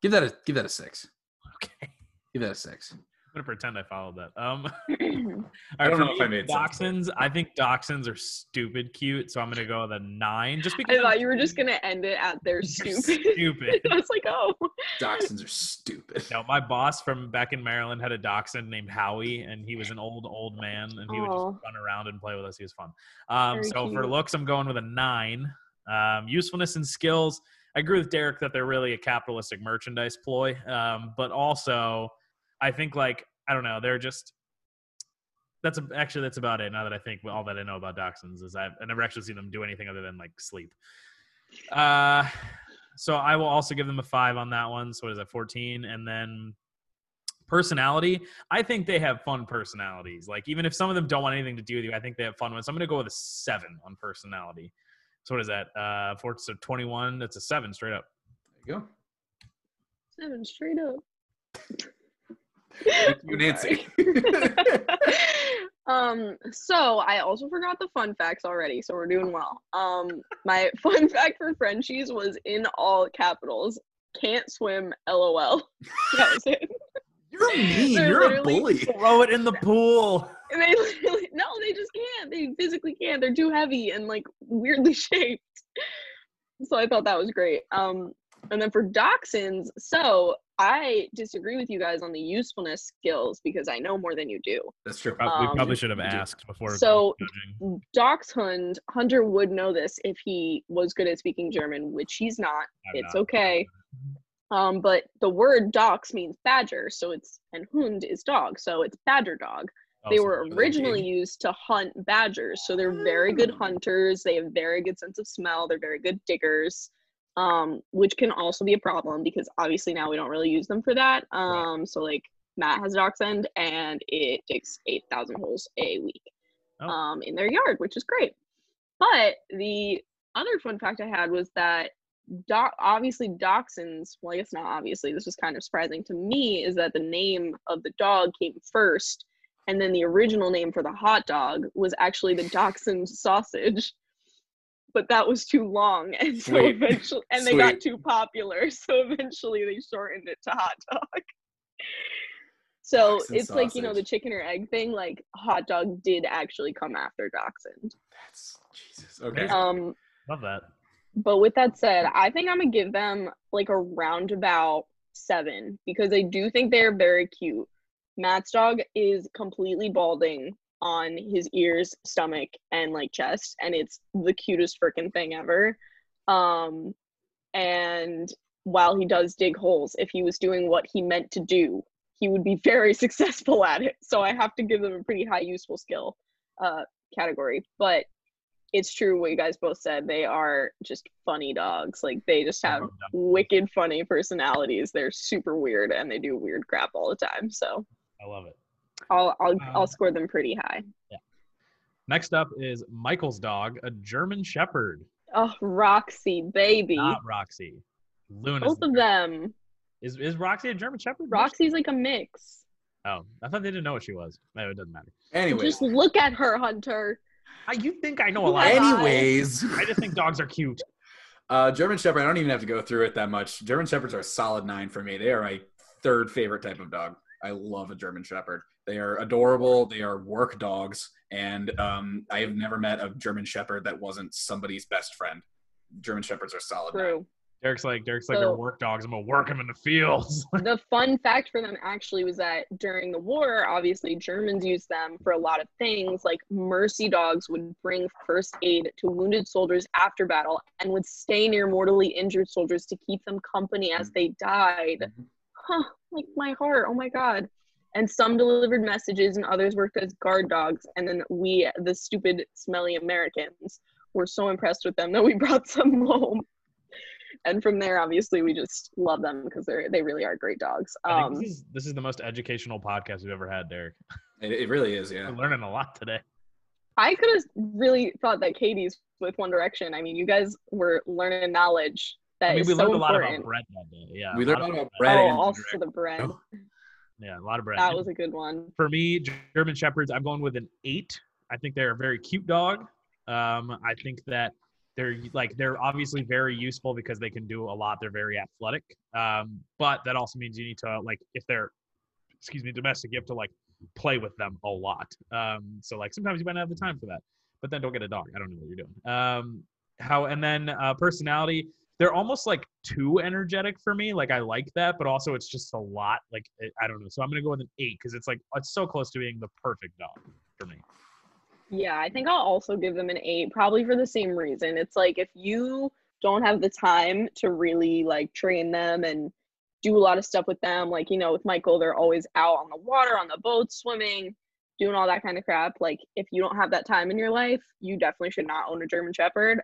give that a 6. Okay. Give that a 6. To pretend I followed that. I don't know if I made dachshunds. I think dachshunds are stupid cute, so I'm gonna go with a 9. Just because I thought you were just gonna end it at they're stupid. I was like, oh, dachshunds are stupid. No, my boss from back in Maryland had a dachshund named Howie, and he was an old man, and he would just run around and play with us. He was fun. So for looks, I'm going with a 9. Usefulness and skills, I agree with Derek that they're really a capitalistic merchandise ploy, but also I think, like, I don't know, they're just – that's about it now that I think all that I know about dachshunds is I never actually seen them do anything other than, like, sleep. So I will also give them a 5 on that one. So what is that, 14? And then personality, I think they have fun personalities. Like, even if some of them don't want anything to do with you, I think they have fun ones. So I'm going to go with a 7 on personality. So what is that? 21. That's a 7 straight up. There you go. 7 straight up. You, Nancy. So I also forgot the fun facts already, so we're doing well. My fun fact for Frenchies was in all capitals, can't swim, LOL. That was it. You're mean. You're a bully. Throw it in the pool. And they literally, no, they just can't. They physically can't. They're too heavy and like weirdly shaped. So I thought that was great. And then for dachshunds, so I disagree with you guys on the usefulness skills because I know more than you do. That's true. We probably should have asked before. So dachshund, Hunter would know this if he was good at speaking German, which he's not. Okay. But the word dachs means badger, so it's, and hund is dog, so it's badger dog. They were originally used to hunt badgers, so they're very good hunters. They have very good sense of smell. They're very good diggers. Which can also be a problem because obviously now we don't really use them for that. So like Matt has a dachshund and it digs 8,000 holes a week in their yard, which is great. But the other fun fact I had was that obviously dachshunds, well, I guess not obviously, this was kind of surprising to me, is that the name of the dog came first, and then the original name for the hot dog was actually the dachshund sausage. But that was too long, and so eventually, and they got too popular, so eventually they shortened it to hot dog. So dachshund it's sausage. Like, you know, the chicken or egg thing, like hot dog did actually come after dachshund. That's Jesus. Okay. Love that. But with that said, I think I'm going to give them like a roundabout 7 because I do think they're very cute. Matt's dog is completely balding on his ears, stomach, and like chest, and it's the cutest freaking thing ever. And while he does dig holes, if he was doing what he meant to do, he would be very successful at it. So I have to give them a pretty high useful skill category. But it's true what you guys both said. They are just funny dogs. Like, they just have wicked funny personalities. They're super weird, and they do weird crap all the time. So I love it. I'll score them pretty high. Yeah. Next up is Michael's dog, a German Shepherd. Oh, Roxy, baby. Not Roxy. Luna's both of them. Is Roxy a German Shepherd? Roxy's like a mix. Oh, I thought they didn't know what she was. No, it doesn't matter. Anyway. Just look at her, Hunter. You think I know a lot. Anyways. I just think dogs are cute. German Shepherd, I don't even have to go through it that much. German Shepherds are a solid 9 for me. They are my third favorite type of dog. I love a German Shepherd. They are adorable. They are work dogs. And I have never met a German Shepherd that wasn't somebody's best friend. German Shepherds are solid. True. Derek's like, they're work dogs. I'm going to work them in the fields. The fun fact for them actually was that during the war, obviously Germans used them for a lot of things. Like, mercy dogs would bring first aid to wounded soldiers after battle and would stay near mortally injured soldiers to keep them company as they died. Mm-hmm. Huh, like my heart. Oh my God. And some delivered messages and others worked as guard dogs. And then we, the stupid, smelly Americans, were so impressed with them that we brought some home. And from there, obviously, we just love them because they really are great dogs. I think this is the most educational podcast we've ever had, Derek. It really is, yeah. We're learning a lot today. I could have really thought that Katie's with One Direction. I mean, you guys were learning knowledge that is so important. We learned a lot about bread that day, yeah. We learned about bread. Oh, also the bread. Yeah, a lot of bread. That was a good one. For me, German Shepherds, I'm going with an 8. I think they're a very cute dog. I think that they're obviously very useful because they can do a lot. They're very athletic. But that also means you need to, like, if they're, domestic, you have to, like, play with them a lot. So, like, sometimes you might not have the time for that. But then don't get a dog. I don't know what you're doing. Personality, they're almost, like, too energetic for me. Like, I like that, but also it's just a lot. Like, I don't know. So I'm going to go with an 8 because it's, like, it's so close to being the perfect dog for me. Yeah, I think I'll also give them an 8, probably for the same reason. It's like, if you don't have the time to really, like, train them and do a lot of stuff with them, like, you know, with Michael, they're always out on the water, on the boat, swimming, doing all that kind of crap. Like, if you don't have that time in your life, you definitely should not own a German Shepherd.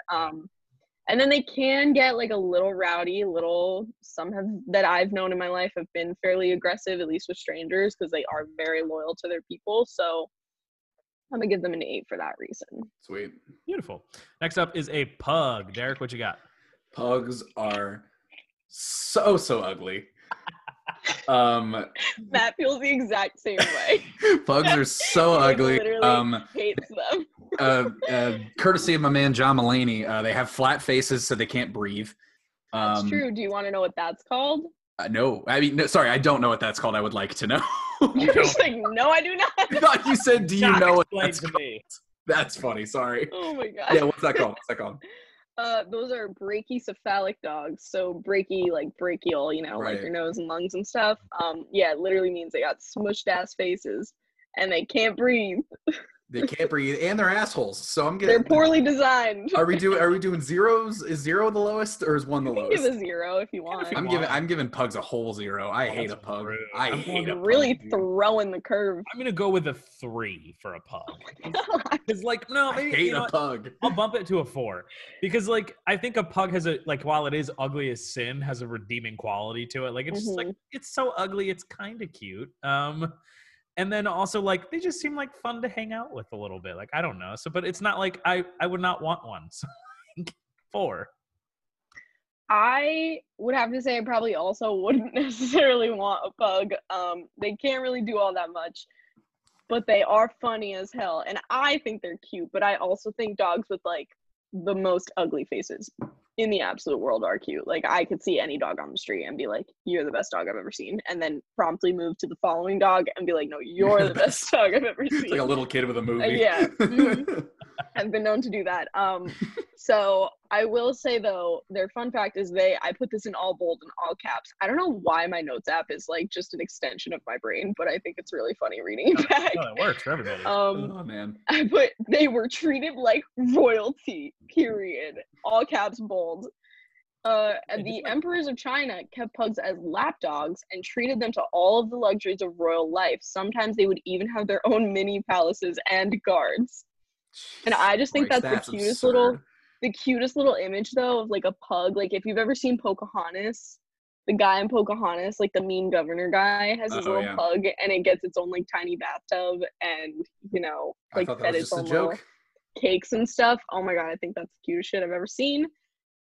And then they can get, like, a little rowdy, that I've known in my life have been fairly aggressive, at least with strangers, because they are very loyal to their people, so I'm going to give them an 8 for that reason. Sweet. Beautiful. Next up is a pug. Derek, what you got? Pugs are so ugly. Matt feels the exact same way. Pugs are so ugly. Literally hates them. Courtesy of my man, John Mulaney, they have flat faces so they can't breathe. That's true. Do you want to know what that's called? No, I mean, no, sorry, I don't know what that's called. I would like to know. You're just like, no, I do not. I thought you said, do you know what that's called? Me. That's funny, sorry. Oh, my God. Yeah, what's that called? Those are brachycephalic dogs. So brachy, like brachial, you know, right, like your nose and lungs and stuff. Yeah, it literally means they got smushed-ass faces, and they can't breathe. They can't breathe, and they're assholes. So I'm getting. They're poorly designed. Are we doing zeros? Is 0 the lowest, or is 1 the lowest? You can give a 0 if you want. I'm giving pugs a whole 0. I hate a pug. Rude. I hate a pug. Really throwing the curve. I'm gonna go with a 3 for a pug. It's like, no, maybe I hate a pug. I'll bump it to a 4 because, like, I think a pug has a, like, while it is ugly as sin, has a redeeming quality to it. Like, it's just like, it's so ugly, it's kind of cute. And then also, like, they just seem like fun to hang out with a little bit. Like, I don't know. So, but it's not like I would not want one. So, 4. I would have to say I probably also wouldn't necessarily want a pug. They can't really do all that much. But they are funny as hell. And I think they're cute. But I also think dogs with, like, the most ugly faces in the absolute world are cute. Like, I could see any dog on the street and be like, you're the best dog I've ever seen, and then promptly move to the following dog and be like, no, you're the best dog I've ever seen. It's like a little kid with a movie. Yeah. I've been known to do that. So I will say, though, their fun fact is I put this in all bold and all caps. I don't know why my notes app is like just an extension of my brain, but I think it's really funny reading it back. No, it works for everybody. Oh, man. I put, they were treated like royalty, period. All caps, bold. The emperors of China kept pugs as lapdogs and treated them to all of the luxuries of royal life. Sometimes they would even have their own mini palaces and guards. And I just think that's the cutest little image, though, of like a pug. Like if you've ever seen Pocahontas, the guy in Pocahontas, like the mean governor guy, has his little pug, and it gets its own like tiny bathtub, and you know, like fed its own little cakes and stuff. Oh my god, I think that's the cutest shit I've ever seen.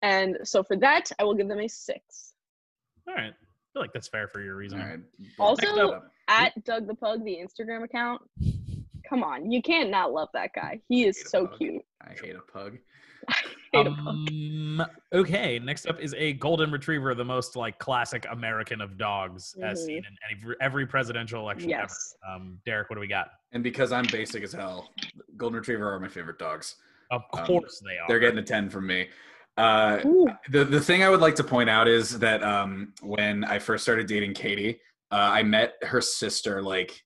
And so for that, I will give them a 6. All right. I feel like that's fair for your reasoning. Right. Also, at Doug the Pug, the Instagram account, come on. You can't not love that guy. He is so cute. I hate a pug. Okay, next up is a golden retriever, the most like classic American of dogs, as seen in every presidential election ever. Derek, what do we got? And because I'm basic as hell, golden retriever are my favorite dogs. Of course they are. They're getting a 10 from me. The thing I would like to point out is that when I first started dating Katie, I met her sister like,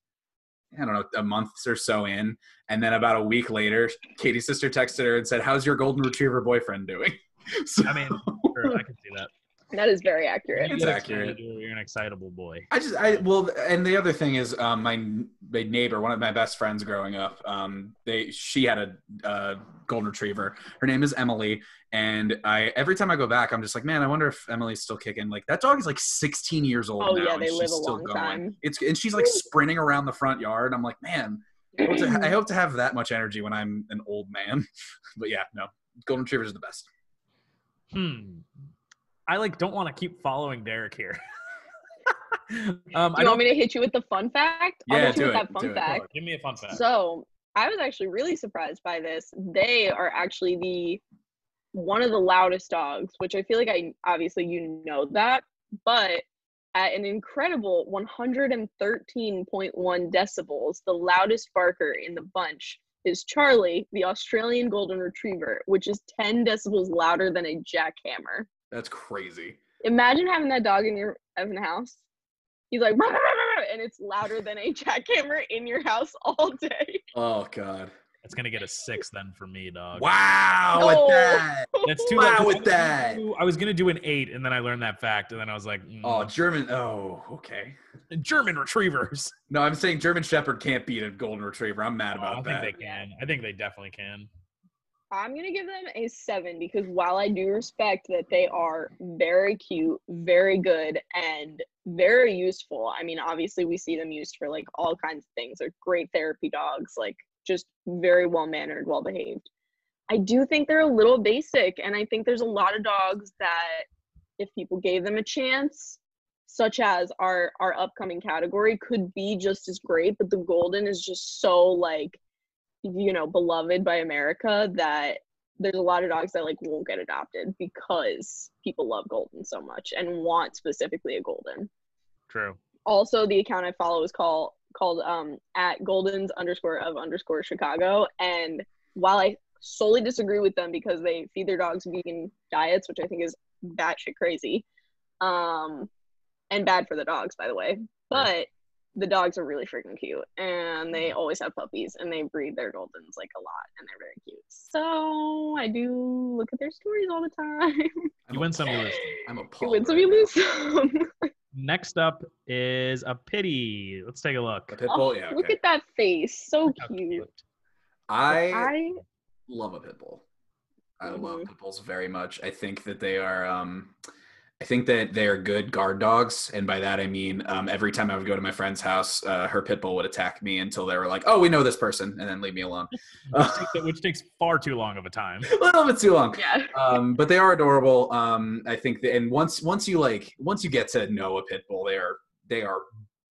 I don't know, a month or so in, and then about a week later, Katie's sister texted her and said, "How's your golden retriever boyfriend doing?" So, I mean, sure, I can see that. That is very accurate. It's accurate. You're an excitable boy. And the other thing is, my neighbor, one of my best friends growing up, she had a golden retriever. Her name is Emily, and every time I go back, I'm just like, man, I wonder if Emily's still kicking. Like that dog is like 16 years old. Oh now, yeah, they live a long time. And she's like sprinting around the front yard. I'm like, man, I hope to have that much energy when I'm an old man. But yeah, no, golden retrievers are the best. I like don't want to keep following Derek here. You want me to hit you with the fun fact? Yeah, do it. Give me a fun fact. So I was actually really surprised by this. They are actually one of the loudest dogs, which I feel like obviously you know that, but at an incredible 113.1 decibels, the loudest barker in the bunch is Charlie, the Australian Golden Retriever, which is 10 decibels louder than a jackhammer. That's crazy. Imagine having that dog in your house. He's like, rah, rah, rah, and it's louder than a jackhammer in your house all day. Oh, God. That's going to get a 6 then for me, dog. Wow. Oh. With that. That's too loud. Wow, with that. I was going to do an 8, and then I learned that fact, and then I was like, Oh, German. Oh, okay. German retrievers. No, I'm saying German Shepherd can't beat a golden retriever. I'm mad about that. I think they can. I think they definitely can. I'm going to give them a 7 because while I do respect that they are very cute, very good, and very useful. I mean, obviously we see them used for like all kinds of things. They're great therapy dogs, like just very well-mannered, well-behaved. I do think they're a little basic, and I think there's a lot of dogs that if people gave them a chance, such as our upcoming category, could be just as great, but the golden is just so like, you know, beloved by America that there's a lot of dogs that like won't get adopted because people love golden so much and want specifically a golden. True. Also, the account I follow is called at @goldens_of_Chicago, and while I solely disagree with them because they feed their dogs vegan diets, which I think is batshit crazy, and bad for the dogs, by the way, but the dogs are really freaking cute, and they always have puppies, and they breed their goldens like a lot, and they're very cute. So I do look at their stories all the time. You win some, you lose. I'm a pug. You win some, you lose some. Next up is a pitty. Let's take a look. A pit bull, yeah. Okay. Look at that face, so cute. I love a pit bull. I love pit bulls very much. I think that they are. I think that they're good guard dogs, and by that I mean every time I would go to my friend's house, her pit bull would attack me until they were like, "Oh, we know this person," and then leave me alone, which takes far too long of a time. A little bit too long. Yeah. But they are adorable. I think that, and once you get to know a pit bull, they are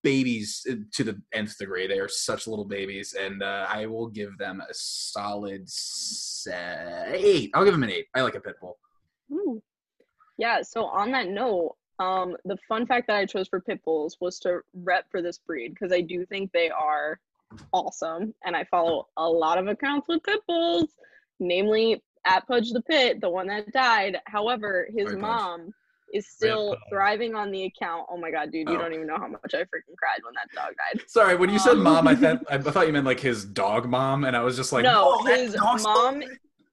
babies to the nth degree. They are such little babies, and I will give them a solid 8. I'll give them an 8. I like a pit bull. Ooh. Yeah, so on that note, the fun fact that I chose for pit bulls was to rep for this breed because I do think they are awesome, and I follow a lot of accounts with pit bulls, namely at Pudge the Pit, the one that died. However, his mom is still thriving on the account. Oh my God, dude, you don't even know how much I freaking cried when that dog died. Sorry, when you said mom, I thought you meant like his dog mom, and I was just like, no, his mom.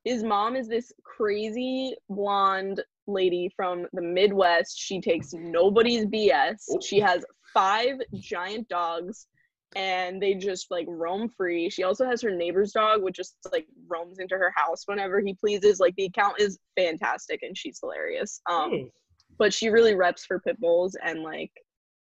His mom is this crazy blonde lady from the Midwest. She takes nobody's BS. She has 5 giant dogs, and they just like roam free. She also has her neighbor's dog, which just like roams into her house whenever he pleases. Like, the account is fantastic, and she's hilarious. But she really reps for pit bulls and like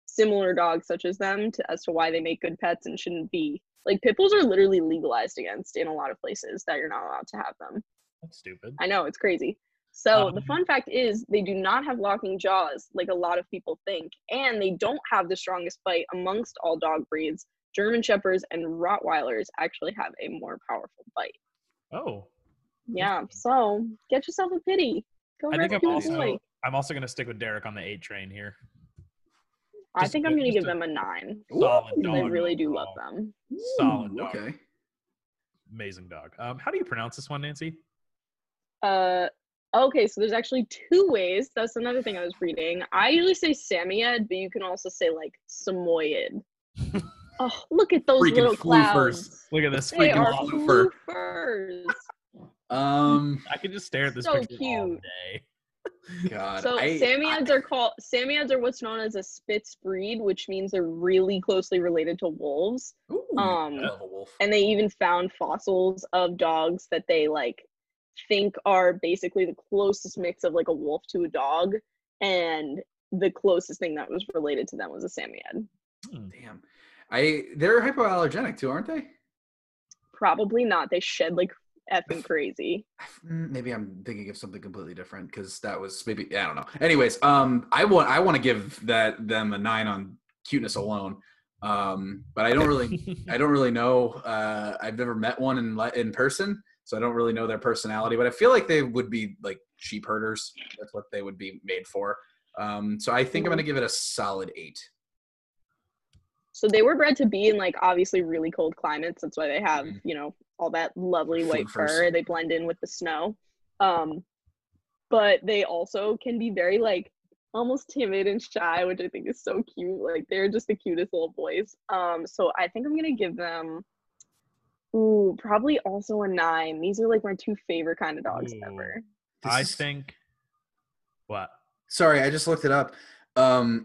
similar dogs such as them as to why they make good pets and shouldn't be. Like, pit bulls are literally legalized against in a lot of places that you're not allowed to have them. That's stupid. I know, it's crazy. So the fun fact is they do not have locking jaws like a lot of people think, and they don't have the strongest bite amongst all dog breeds. German Shepherds and Rottweilers actually have a more powerful bite. Oh. Yeah, so get yourself a pity. Go rescue a boy. I'm also going to stick with Derek on the 8 train here. I think I'm going to give them a 9. Solid dog. I really do love them. Solid dog. Okay. Amazing dog. How do you pronounce this one, Nancy? Okay, so there's actually 2 ways. That's another thing I was reading. I usually say Samoyed, but you can also say, like, Samoyed. Oh, look at those freaking little clouds. Floofers. Look at this freaking floofers. I could just stare at this picture all day. God. So Samoyeds are called what's known as a Spitz breed, which means they're really closely related to wolves. Ooh, I love a wolf. And they even found fossils of dogs that they like think are basically the closest mix of like a wolf to a dog, and the closest thing that was related to them was a Samoyed. Damn. They're hypoallergenic too, aren't they? Probably not. They shed like effing crazy. Maybe I'm thinking of something completely different, because that was maybe, I don't know. Anyways, I want to give them a 9 on cuteness alone, but I don't really know. I've never met one in person, so I don't really know their personality. But I feel like they would be like sheep herders. That's what they would be made for. So I think I'm going to give it a solid 8. So they were bred to be in like obviously really cold climates. That's why they have all that lovely white fur. They blend in with the snow. But they also can be very like almost timid and shy, which I think is so cute. Like, they're just the cutest little boys. So I think I'm going to give them probably also a 9. These are like my 2 favorite kind of dogs ever. What? Sorry, I just looked it up.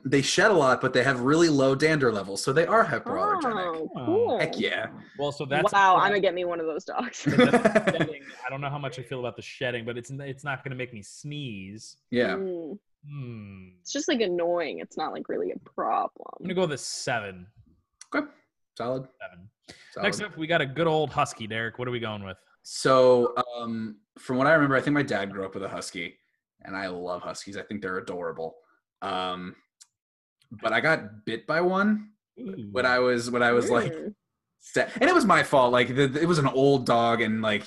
They shed a lot, but they have really low dander levels, so they are hypoallergenic. Oh, cool. Heck yeah. Well, so that's I'm gonna get me one of those dogs. I don't know how much I feel about the shedding, but it's not gonna make me sneeze. Yeah. It's just like annoying. It's not like really a problem. I'm gonna go with a 7. Okay. Solid. 7. Solid. Next up, we got a good old husky, Derek. What are we going with? So, from what I remember, I think my dad grew up with a husky, and I love huskies. I think they're adorable. But I got bit by one when I was like, and it was my fault. Like, it was an old dog, and like,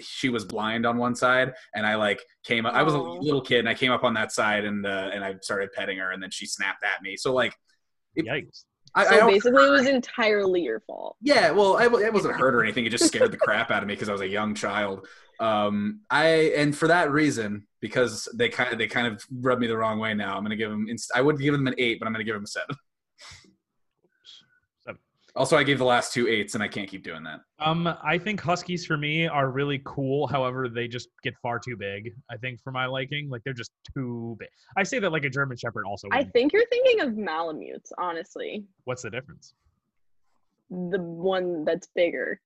she was blind on one side, and I like came up. I was a little kid, and I came up on that side, and I started petting her, and then she snapped at me. So like, yikes. So basically, it was entirely your fault. Yeah, well, it wasn't hurt or anything. It just scared the crap out of me because I was a young child. And for that reason, because they kind of rubbed me the wrong way. Now I'm gonna give them. I would give them an 8, but I'm gonna give them a 7. Also, I gave the last 2 8s, and I can't keep doing that. I think huskies for me are really cool. However, they just get far too big, I think, for my liking. Like, they're just too big. I say that like a German Shepherd also. I think you're thinking of Malamutes, honestly. What's the difference? The one that's bigger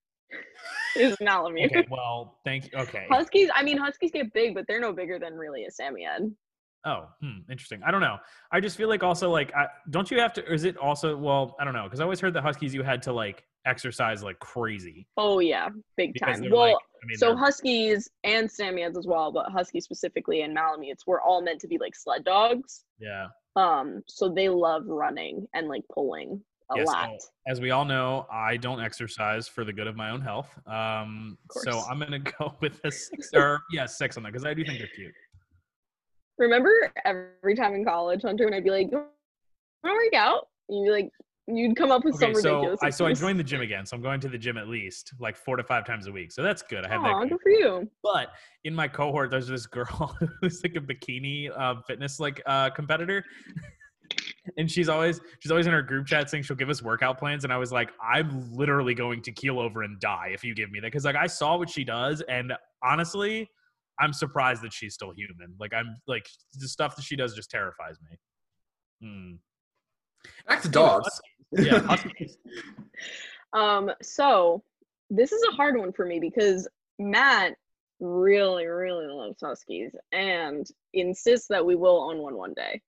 is Malamute. Okay, well, thank you. Okay. Huskies, huskies get big, but they're no bigger than really a Samoyed. Oh, interesting. I don't know. I just feel like also like, don't you have to, or is it also, well, I don't know. Cause I always heard that huskies, you had to like exercise like crazy. Oh yeah. Big time. Well, like, so huskies and Samoyeds as well, but huskies specifically and Malamutes were all meant to be like sled dogs. Yeah. So they love running and like pulling a lot. So, as we all know, I don't exercise for the good of my own health. So I'm going to go with a 6 6 on that. Cause I do think they're cute. Remember every time in college, Hunter, and I'd be like, "Don't work out," and you'd be like, You'd come up with some ridiculous excuse. So I joined the gym again. So I'm going to the gym at least like 4 to 5 times a week. So that's good. I have that. Good for you. But in my cohort, there's this girl who's like a bikini fitness competitor. And she's always in her group chat saying she'll give us workout plans. And I was like, I'm literally going to keel over and die if you give me that. Because I saw what she does. And honestly, I'm surprised that she's still human. The stuff that she does just terrifies me. Back to dogs. Yeah, huskies. So this is a hard one for me because Matt really, really loves huskies and insists that we will own one day.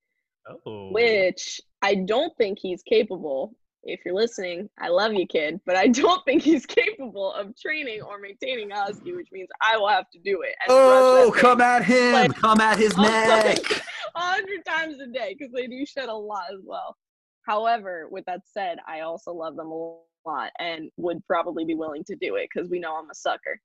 Oh. Which I don't think he's capable. If you're listening, I love you, kid, but I don't think he's capable of training or maintaining a husky, which means I will have to do it. Oh, come at him. Come at his neck. 100 times a day, because they do shed a lot as well. However, with that said, I also love them a lot and would probably be willing to do it because we know I'm a sucker.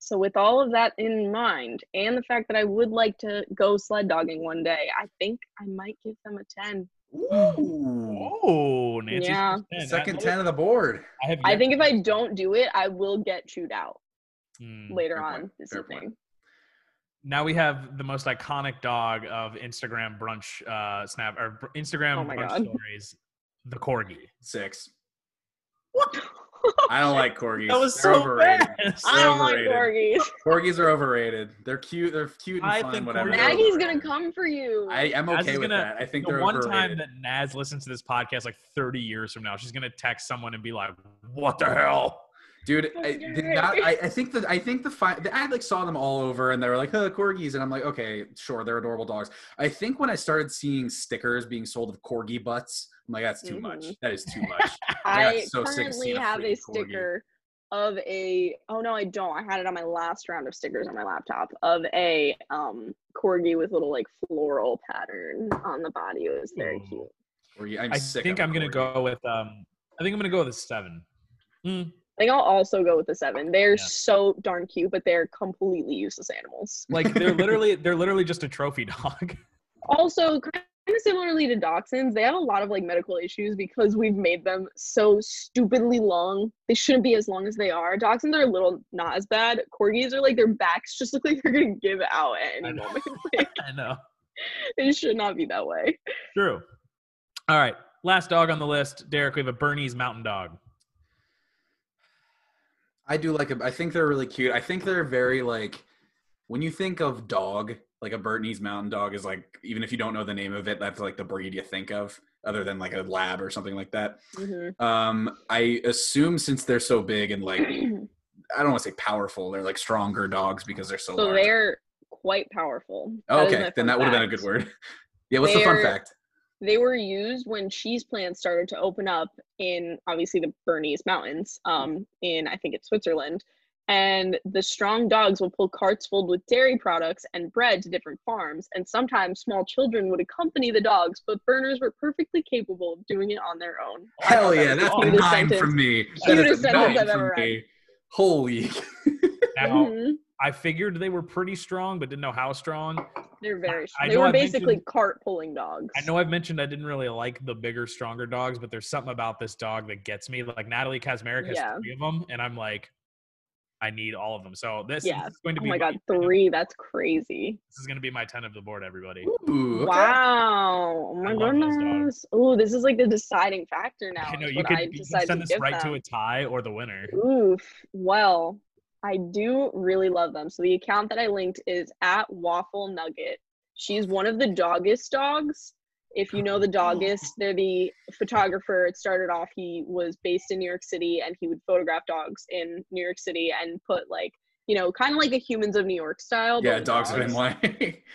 So with all of that in mind, and the fact that I would like to go sled dogging one day, I think I might give them a 10. Ooh. Oh, Nancy. Yeah. Second 10 of the board. I think if I don't do it, I will get chewed out later on this evening. Now we have the most iconic dog of Instagram brunch Instagram brunch stories, the corgi. 6. What? I don't like corgis. That was so overrated. I don't like corgis. Corgis are overrated. They're cute. They're cute and fun. Whatever. Maggie's gonna come for you. I'm okay with that. I think they're overrated. One time that Naz listens to this podcast, like 30 years from now, she's gonna text someone and be like, "What the hell, dude?" I like saw them all over, and they were like, "Oh, corgis," and I'm like, "Okay, sure, they're adorable dogs." I think when I started seeing stickers being sold of corgi butts, I'm like, that's too much. That is too much. I currently have a sticker of a – oh, no, I don't. I had it on my last round of stickers on my laptop of a corgi with little, floral pattern on the body. It was very cute. Corgi, I think I'm going to go with a 7. I think I'll also go with the 7. They're so darn cute, but they're completely useless animals. They're literally just a trophy dog. Also, kind of similarly to dachshunds, they have a lot of medical issues because we've made them so stupidly long. They shouldn't be as long as they are. Dachshunds are a little not as bad. Corgis are their backs just look like they're gonna give out at any moment. I know. It should not be that way. True. All right, last dog on the list, Derek. We have a Bernese Mountain Dog. I do like them. I think they're really cute. I think they're very when you think of dog. A Bernese Mountain Dog is even if you don't know the name of it, that's the breed you think of, other than a lab or something like that. Mm-hmm. I assume since they're so big and I don't want to say powerful, they're stronger dogs because they're so large. So they're quite powerful. Oh, okay, then that would have been a good word. Yeah, what's the fun fact? They were used when cheese plants started to open up in obviously the Bernese Mountains, in I think it's Switzerland. And the strong dogs will pull carts filled with dairy products and bread to different farms. And sometimes small children would accompany the dogs, but Berners were perfectly capable of doing it on their own. Hell yeah, that's a 9 from me. Cutest sentence I've ever read. Holy. Now, I figured they were pretty strong, but didn't know how strong. They're very strong. They were basically cart pulling dogs. I know I've mentioned I didn't really like the bigger, stronger dogs, but there's something about this dog that gets me. Natalie Kazmarek has 3 of them, and I'm like, I need all of them. So this is going to be. Oh my God, 3! That's crazy. This is going to be my 10 of the board, everybody. Ooh, okay. Wow! Oh my goodness! Ooh, this is the deciding factor now. I know you can send this right to a tie or the winner. Oof. Well, I do really love them. So the account that I linked is @WaffleNugget. She's one of the doggest dogs. If you know the doggist, they're the photographer. It started off, he was based in New York City, and he would photograph dogs in New York City and put kind of a Humans of New York style. Yeah, dogs of NY.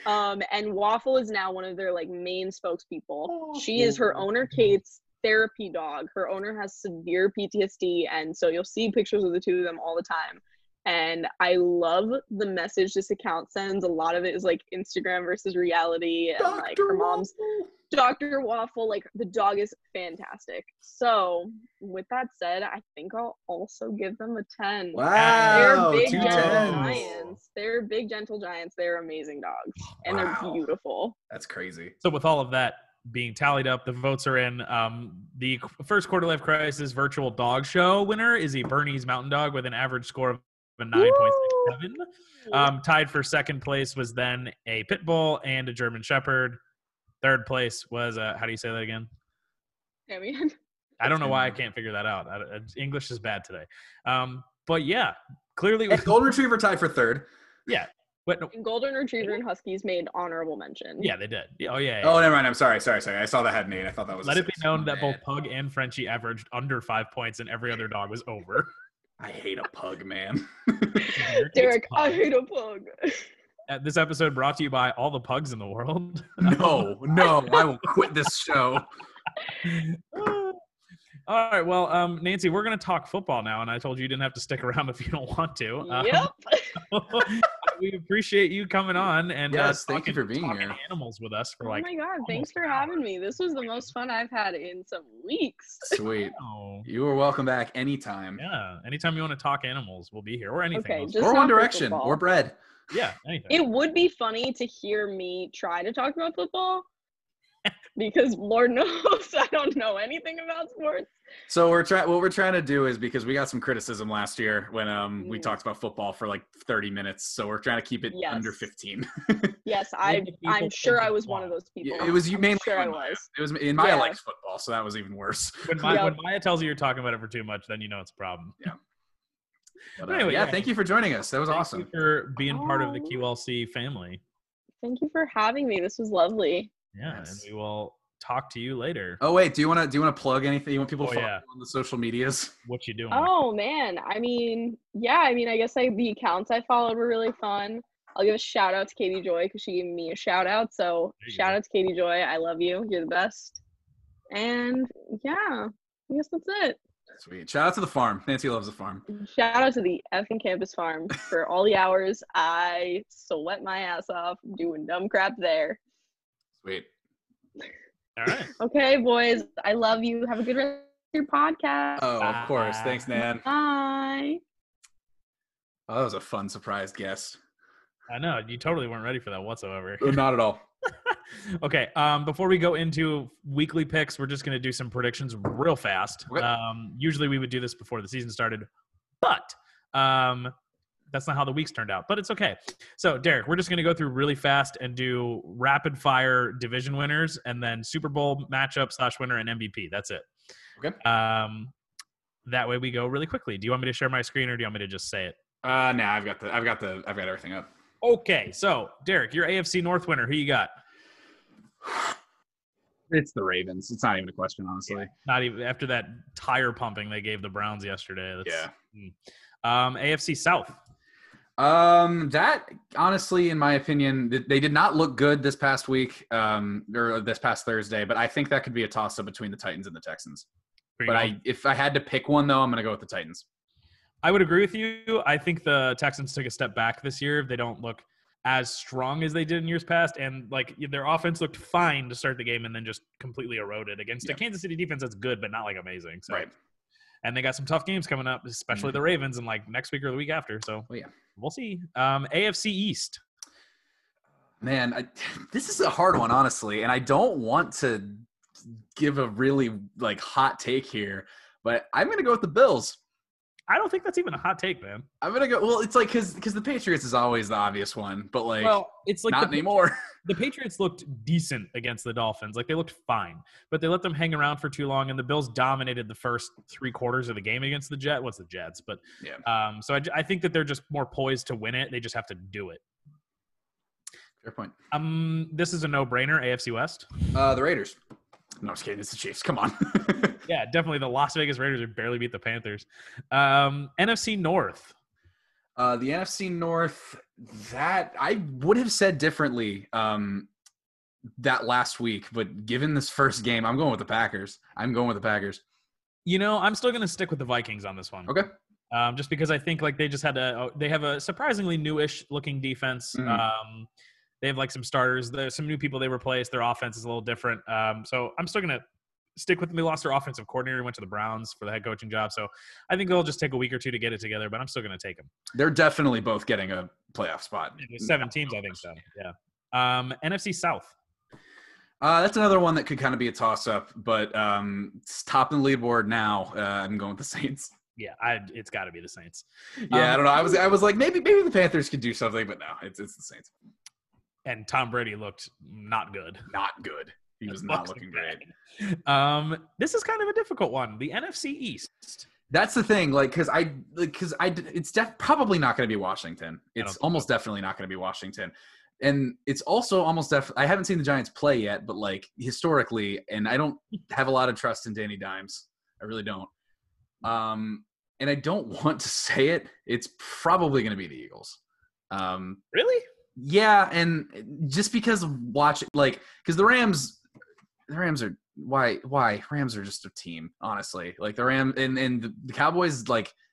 And Waffle is now one of their main spokespeople. She is her owner Kate's therapy dog. Her owner has severe PTSD, and so you'll see pictures of the two of them all the time. And I love the message this account sends. A lot of it is Instagram versus reality, and her mom's Dr. Waffle. The dog is fantastic. So with that said, I think I'll also give them a 10. Wow, they're big, gentle giants. They're big, gentle giants. They're amazing dogs, and they're beautiful. That's crazy. So with all of that, being tallied up. The votes are in. The first Quarter Life Crisis virtual dog show winner is a Bernese Mountain Dog with an average score of a 9.67. Tied for second place was then a pit bull and a German Shepherd. Third place was a, how do you say that again? Damien. I don't know why I can't figure that out. English is bad today. But yeah, clearly. And Golden Retriever tied for third. Yeah. What, no. Golden Retriever and Huskies made honorable mention. Yeah, they did. Oh, yeah. Oh, never mind. I'm sorry. Sorry. I saw that had Nate. I thought that was. Let it be known that both Pug and Frenchie averaged under 5 points and every other dog was over. I hate a pug, man. Derek, I hate a pug. This episode brought to you by all the pugs in the world. No. I will quit this show. All right, well, Nancy, we're going to talk football now, and I told you you didn't have to stick around if you don't want to. Yep. We appreciate you coming on and thank you for being here. Animals with us for like. Oh my god! Thanks for having me. This was the most fun I've had in some weeks. Sweet. Wow. You are welcome back anytime. Yeah, anytime you want to talk animals, we'll be here or anything. Okay, or One Direction or bread. Yeah, anything. It would be funny to hear me try to talk about football. Because Lord knows I don't know anything about sports. So what we're trying to do is, because we got some criticism last year when we talked about football for like 30 minutes. So we're trying to keep it under 15. Yes, I'm sure I was one of those people. Yeah, it was It was in Maya likes football, so that was even worse. When Maya tells you you're talking about it for too much, then you know it's a problem. Yeah. But anyway, thank you for joining us. That was awesome. Thank you for being part of the QLC family. Thank you for having me. This was lovely. Yeah, yes. And we will talk to you later. Oh wait, do you want to plug anything? You want people to follow you on the social medias? What you doing? Oh man, I guess the accounts I followed were really fun. I'll give a shout out to Katie Joy because she gave me a shout out. So shout out to Katie Joy, I love you. You're the best. And I guess that's it. Sweet. Shout out to the farm. Nancy loves the farm. Shout out to the effing campus farm for all the hours I sweat my ass off doing dumb crap there. Sweet. All right. Okay, boys. I love you. Have a good rest of your podcast. Oh, Bye. Of course. Thanks, Nan. Bye. Oh, that was a fun surprise guest. I know. You totally weren't ready for that whatsoever. Not at all. Okay. Before we go into weekly picks, we're just going to do some predictions real fast. Okay. Usually we would do this before the season started, but that's not how the weeks turned out, but it's okay. So, Derek, we're just going to go through really fast and do rapid-fire division winners and then Super Bowl matchup /winner and MVP. That's it. Okay. That way we go really quickly. Do you want me to share my screen or do you want me to just say it? No, I've got everything up. Okay, so Derek, your AFC North winner. Who you got? It's the Ravens. It's not even a question, honestly. Yeah, not even after that tire pumping they gave the Browns yesterday. That's, AFC South. That honestly, in my opinion, they did not look good this past week, or this past Thursday, but I think that could be a toss up between the Titans and the Texans. Pretty but good. If I had to pick one though, I'm going to go with the Titans. I would agree with you. I think the Texans took a step back this year. They don't look as strong as they did in years past. And like their offense looked fine to start the game and then just completely eroded against a Kansas City defense that's good, but not like amazing. So. Right. And they got some tough games coming up, especially the Ravens, and like next week or the week after. So we'll see. AFC East. Man, this is a hard one, honestly. And I don't want to give a really like hot take here, but I'm going to go with the Bills. I don't think that's even a hot take, man. I'm going to go – well, it's like because the Patriots is always the obvious one, but like, well, it's like not anymore. The Patriots looked decent against the Dolphins. Like, they looked fine, but they let them hang around for too long, and the Bills dominated the first three quarters of the game against the Jets. What's the Jets? But so I think that they're just more poised to win it. They just have to do it. Fair point. This is a no-brainer, AFC West. The Raiders. No, I'm just kidding. It's the Chiefs. Come on. Yeah, definitely. The Las Vegas Raiders would barely beat the Panthers. NFC North. The NFC North, that I would have said differently that last week, but given this first game, I'm going with the Packers. You know, I'm still going to stick with the Vikings on this one. Okay. Just because I think like they just had they have a surprisingly newish looking defense. They have like some starters. There's some new people they replaced. Their offense is a little different. So I'm still going to stick with them. They lost their offensive coordinator. Went to the Browns for the head coaching job. So I think they'll just take a week or two to get it together, but I'm still going to take them. They're definitely both getting a playoff spot. There's 7 teams, I think so. Yeah. NFC South. That's another one that could kind of be a toss-up, but it's top in the leaderboard now. I'm going with the Saints. Yeah, it's got to be the Saints. Yeah, I don't know. I was like, maybe the Panthers could do something, but no, it's the Saints. And Tom Brady looked not good. Not good. He was not looking great. This is kind of a difficult one. The NFC East. That's the thing, like, because it's probably not going to be Washington. It's almost definitely not going to be Washington. And it's also almost I haven't seen the Giants play yet, but, like, historically, and I don't have a lot of trust in Danny Dimes. I really don't. And I don't want to say it. It's probably going to be the Eagles. Really? Yeah, and just because of because the Rams are – why? Rams are just a team, honestly. Like, the Rams – and the Cowboys, like –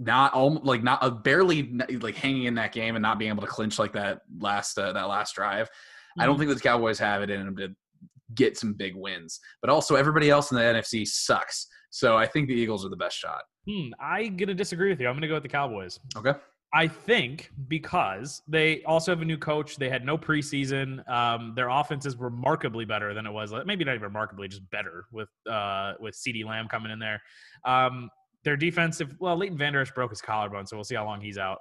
barely like hanging in that game and not being able to clinch like that last drive. Mm-hmm. I don't think that the Cowboys have it in them to get some big wins, but also everybody else in the NFC sucks. So I think the Eagles are the best shot. I'm going to disagree with you. I'm going to go with the Cowboys. Okay. I think because they also have a new coach. They had no preseason. Their offense is remarkably better than it was. Maybe not even remarkably, just better with CeeDee Lamb coming in there. Their defensive – well, Leighton Vander Esch broke his collarbone, so we'll see how long he's out.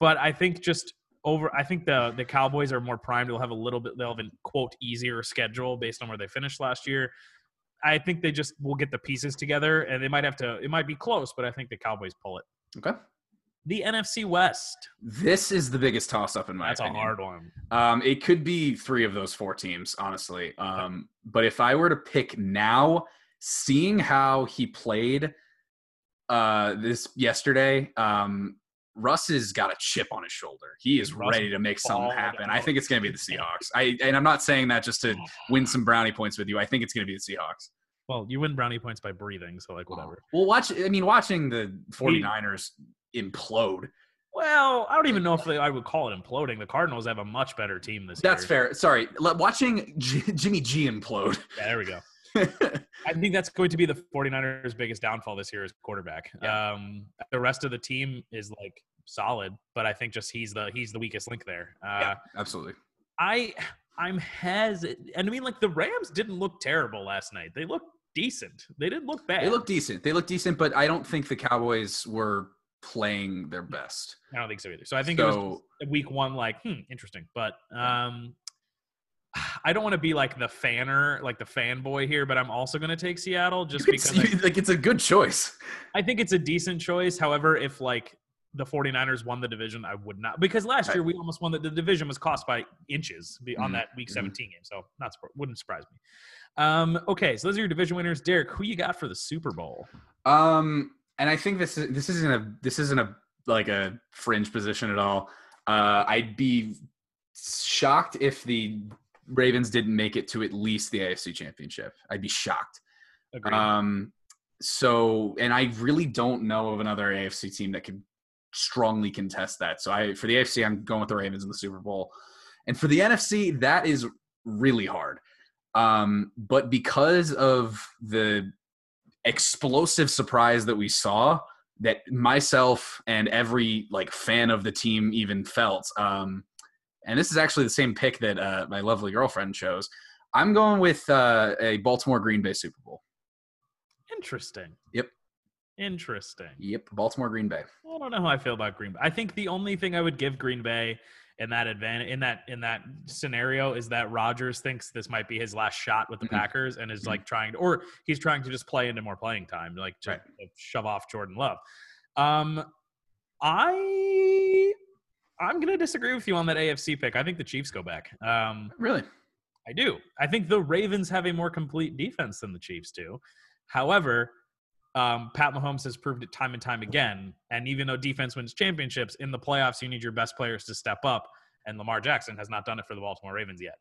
But I think the Cowboys are more primed. They'll have a, quote, easier schedule based on where they finished last year. I think they just will get the pieces together, and they might have to – it might be close, but I think the Cowboys pull it. Okay. The NFC West. This is the biggest toss-up in my opinion. That's a hard one. It could be three of those four teams, honestly. But if I were to pick now, seeing how he played – this yesterday, Russ has got a chip on his shoulder. He is ready to make something happen. I think it's going to be the Seahawks. I'm not saying that just to win some brownie points with you. I think it's going to be the Seahawks. Well, you win brownie points by breathing, so like whatever. Well, watching the 49ers implode. Well, I don't even know if I would call it imploding. The Cardinals have a much better team this year. That's fair. Sorry. Watching Jimmy G implode. Yeah, there we go. I think that's going to be the 49ers' biggest downfall this year is quarterback. Yeah. The rest of the team is like solid, but I think just he's the weakest link there. Yeah, absolutely. I'm hesitant. I mean, like the Rams didn't look terrible last night. They looked decent. They didn't look bad. They looked decent, but I don't think the Cowboys were playing their best. I don't think so either. So I think it was week one, like, interesting, but I don't want to be like the fanboy here, but I'm also going to take Seattle because it's a good choice. I think it's a decent choice. However, if like the 49ers won the division, I would not, because last year we almost won the division was cost by inches on that week 17 game. So wouldn't surprise me. Okay. So those are your division winners. Derek, who you got for the Super Bowl? And I think this isn't a like a fringe position at all. I'd be shocked if the Ravens didn't make it to at least the AFC Championship. I'd be shocked. Agreed. And I really don't know of another AFC team that could strongly contest that. So for the AFC, I'm going with the Ravens in the Super Bowl. And for the NFC, that is really hard. But because of the explosive surprise that we saw, that myself and every like fan of the team even felt, and this is actually the same pick that my lovely girlfriend chose. I'm going with a Baltimore-Green Bay Super Bowl. Interesting. Yep. Interesting. Yep, Baltimore-Green Bay. I don't know how I feel about Green Bay. I think the only thing I would give Green Bay in that advantage in that scenario is that Rodgers thinks this might be his last shot with the Packers and is like he's trying to just play into more playing time, like to shove off Jordan Love. I'm going to disagree with you on that AFC pick. I think the Chiefs go back. Really? I do. I think the Ravens have a more complete defense than the Chiefs do. However, Pat Mahomes has proved it time and time again. And even though defense wins championships, in the playoffs, you need your best players to step up. And Lamar Jackson has not done it for the Baltimore Ravens yet.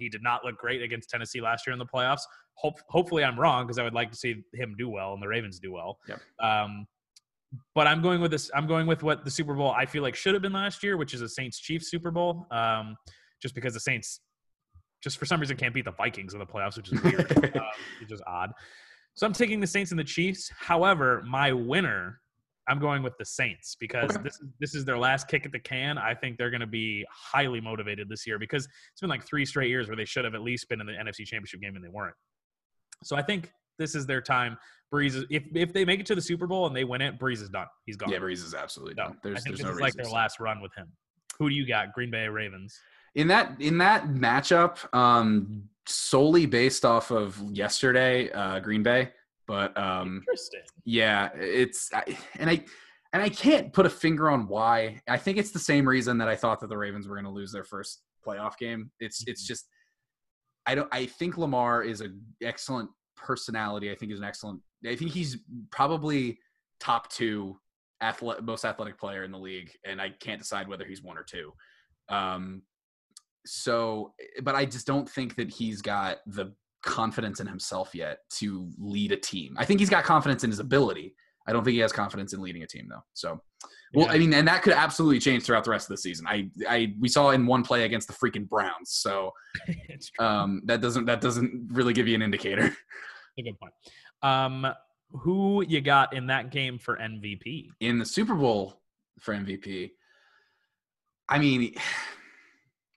He did not look great against Tennessee last year in the playoffs. Hopefully I'm wrong because I would like to see him do well and the Ravens do well. Yep. But I'm going with this. I'm going with what the Super Bowl I feel like should have been last year, which is a Saints-Chiefs Super Bowl, just because the Saints just for some reason can't beat the Vikings in the playoffs, which is weird. It's just odd. So I'm taking the Saints and the Chiefs. However, my winner, I'm going with the Saints because this is their last kick at the can. I think they're going to be highly motivated this year because it's been like 3 straight years where they should have at least been in the NFC Championship game and they weren't. So I think this is their time. Breeze is, if they make it to the Super Bowl and they win it, Breeze is done. He's gone. Yeah, Breeze is absolutely done. There's, I think there's this is like their last run with him. Who do you got? Green Bay Ravens. In that matchup, solely based off of yesterday, Green Bay. But interesting. Yeah, I can't put a finger on why. I think it's the same reason that I thought that the Ravens were going to lose their first playoff game. It's just I think Lamar is an excellent personality. I think he's probably top 2 most athletic player in the league, and I can't decide whether he's 1 or 2. But I just don't think that he's got the confidence in himself yet to lead a team. I think he's got confidence in his ability. I don't think he has confidence in leading a team though. So, and that could absolutely change throughout the rest of the season. We saw in one play against the freaking Browns. So it's true. That doesn't really give you an indicator. A good point. Who you got in that game for MVP? In the Super Bowl for MVP? I mean,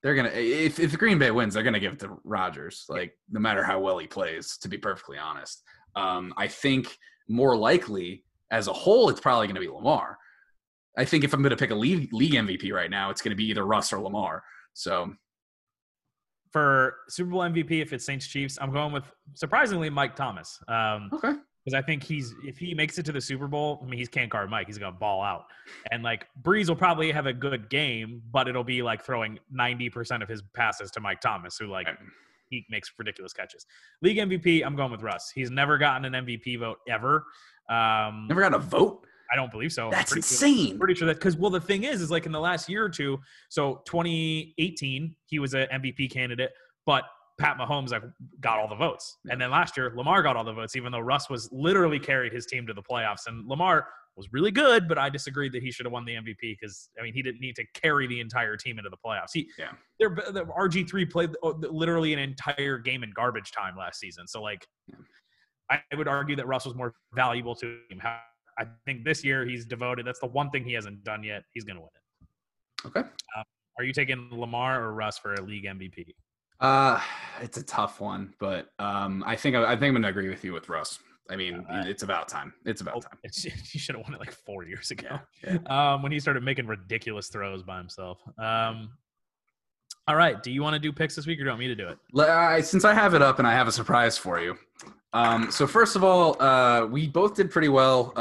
they're going to – if Green Bay wins, they're going to give it to Rodgers, like no matter how well he plays, to be perfectly honest. I think more likely as a whole it's probably going to be Lamar. I think if I'm going to pick a league MVP right now, it's going to be either Russ or Lamar. So for Super Bowl MVP, if it's Saints Chiefs, I'm going with surprisingly Mike Thomas. Okay. Because I think if he makes it to the Super Bowl, I mean, he's can't guard Mike. He's going to ball out. And, like, Breeze will probably have a good game, but it'll be, like, throwing 90% of his passes to Mike Thomas, who, like, he makes ridiculous catches. League MVP, I'm going with Russ. He's never gotten an MVP vote ever. Never gotten a vote? I don't believe so. That's insane. I'm pretty sure that – because, well, the thing is like, in the last year or two, so 2018, he was an MVP candidate, but – Pat Mahomes got all the votes. And then last year, Lamar got all the votes, even though Russ was literally carried his team to the playoffs. And Lamar was really good, but I disagreed that he should have won the MVP because, I mean, he didn't need to carry the entire team into the playoffs. The RG3 played literally an entire game in garbage time last season. So, like, I would argue that Russ was more valuable to him. I think this year he's devoted. That's the one thing he hasn't done yet. He's going to win it. Okay. Are you taking Lamar or Russ for a league MVP? It's a tough one, but I think I'm gonna agree with you with Russ. I mean, it's about time. He should have won it like 4 years ago. Yeah. When he started making ridiculous throws by himself. All right, do you want to do picks this week, or do you want me to do it? Since I have it up, and I have a surprise for you. So first of all, we both did pretty well,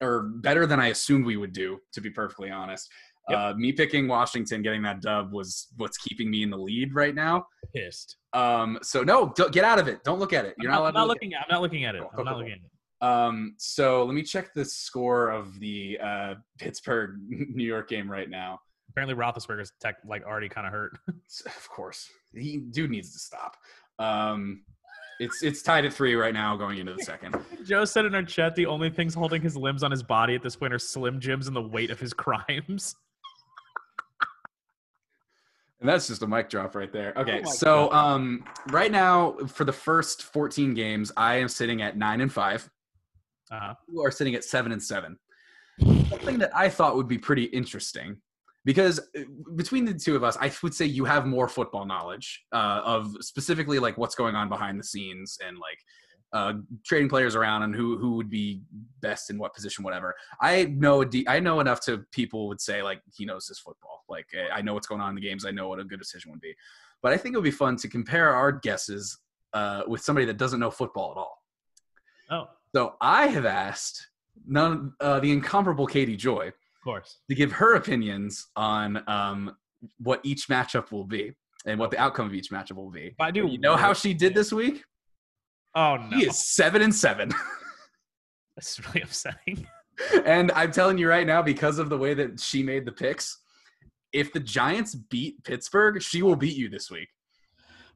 or better than I assumed we would do, to be perfectly honest. Yep. Me picking Washington, getting that dub was what's keeping me in the lead right now. Pissed. So no, get out of it. Don't look at it. You're not looking at it. I'm not looking at it. I'm not looking at it. So let me check the score of the Pittsburgh New York game right now. Apparently Roethlisberger's already kind of hurt. Of course, dude needs to stop. It's tied at 3 right now going into the second. Joe said in our chat the only things holding his limbs on his body at this point are Slim Jims and the weight of his crimes. And that's just a mic drop right there. Okay, so right now for the first 14 games, I am sitting at 9-5. Uh-huh. You are sitting at 7-7. Something that I thought would be pretty interesting, because between the two of us, I would say you have more football knowledge of specifically like what's going on behind the scenes and like trading players around and who would be best in what position, whatever. I know enough to people would say like he knows his football. Like I know what's going on in the games. I know what a good decision would be. But I think it would be fun to compare our guesses with somebody that doesn't know football at all. Oh. So I have asked the incomparable Katie Joy, of course, to give her opinions on what each matchup will be and what the outcome of each matchup will be. I do. You know how she did this week? Oh no! He is 7-7. That's really upsetting. And I'm telling you right now, because of the way that she made the picks, if the Giants beat Pittsburgh, she will beat you this week.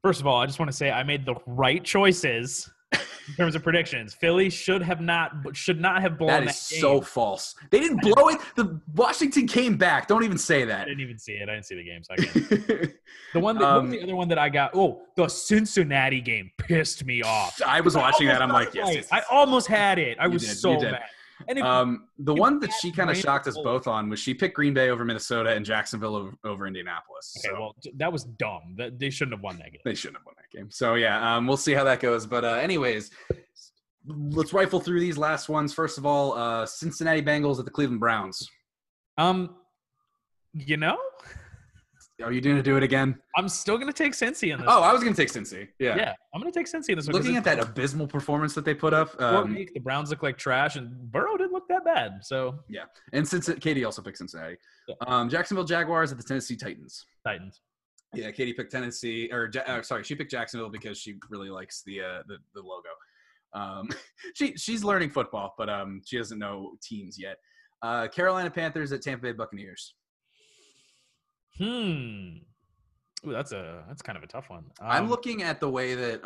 First of all, I just want to say I made the right choices in terms of predictions. Philly should not have blown that game. That is so false. They didn't blow it. The Washington came back. Don't even say that. I didn't even see it. I didn't see the game, so I can't. What was the other one that I got? Oh, the Cincinnati game pissed me off. I was watching that. I'm like, yes. I almost had it. I was so mad. The one that she kind of shocked us both on was she picked Green Bay over Minnesota and Jacksonville over Indianapolis. Okay, so. Well, that was dumb. They shouldn't have won that game. They shouldn't have won that game. So, yeah, we'll see how that goes. But anyways, let's rifle through these last ones. First of all, Cincinnati Bengals at the Cleveland Browns. You know? Are you going to do it again? I'm still going to take Cincy in this. I was going to take Cincy. Yeah, I'm going to take Cincy in this one. Looking at that abysmal performance that they put up. The Browns look like trash, and Burrow didn't look that bad. So yeah, and since Katie also picked Cincinnati. Yeah. Jacksonville Jaguars at the Tennessee Titans. Yeah, Katie picked Tennessee – or sorry, she picked Jacksonville because she really likes the logo. She's learning football, but she doesn't know teams yet. Carolina Panthers at Tampa Bay Buccaneers. Ooh, that's kind of a tough one. I'm looking at the way that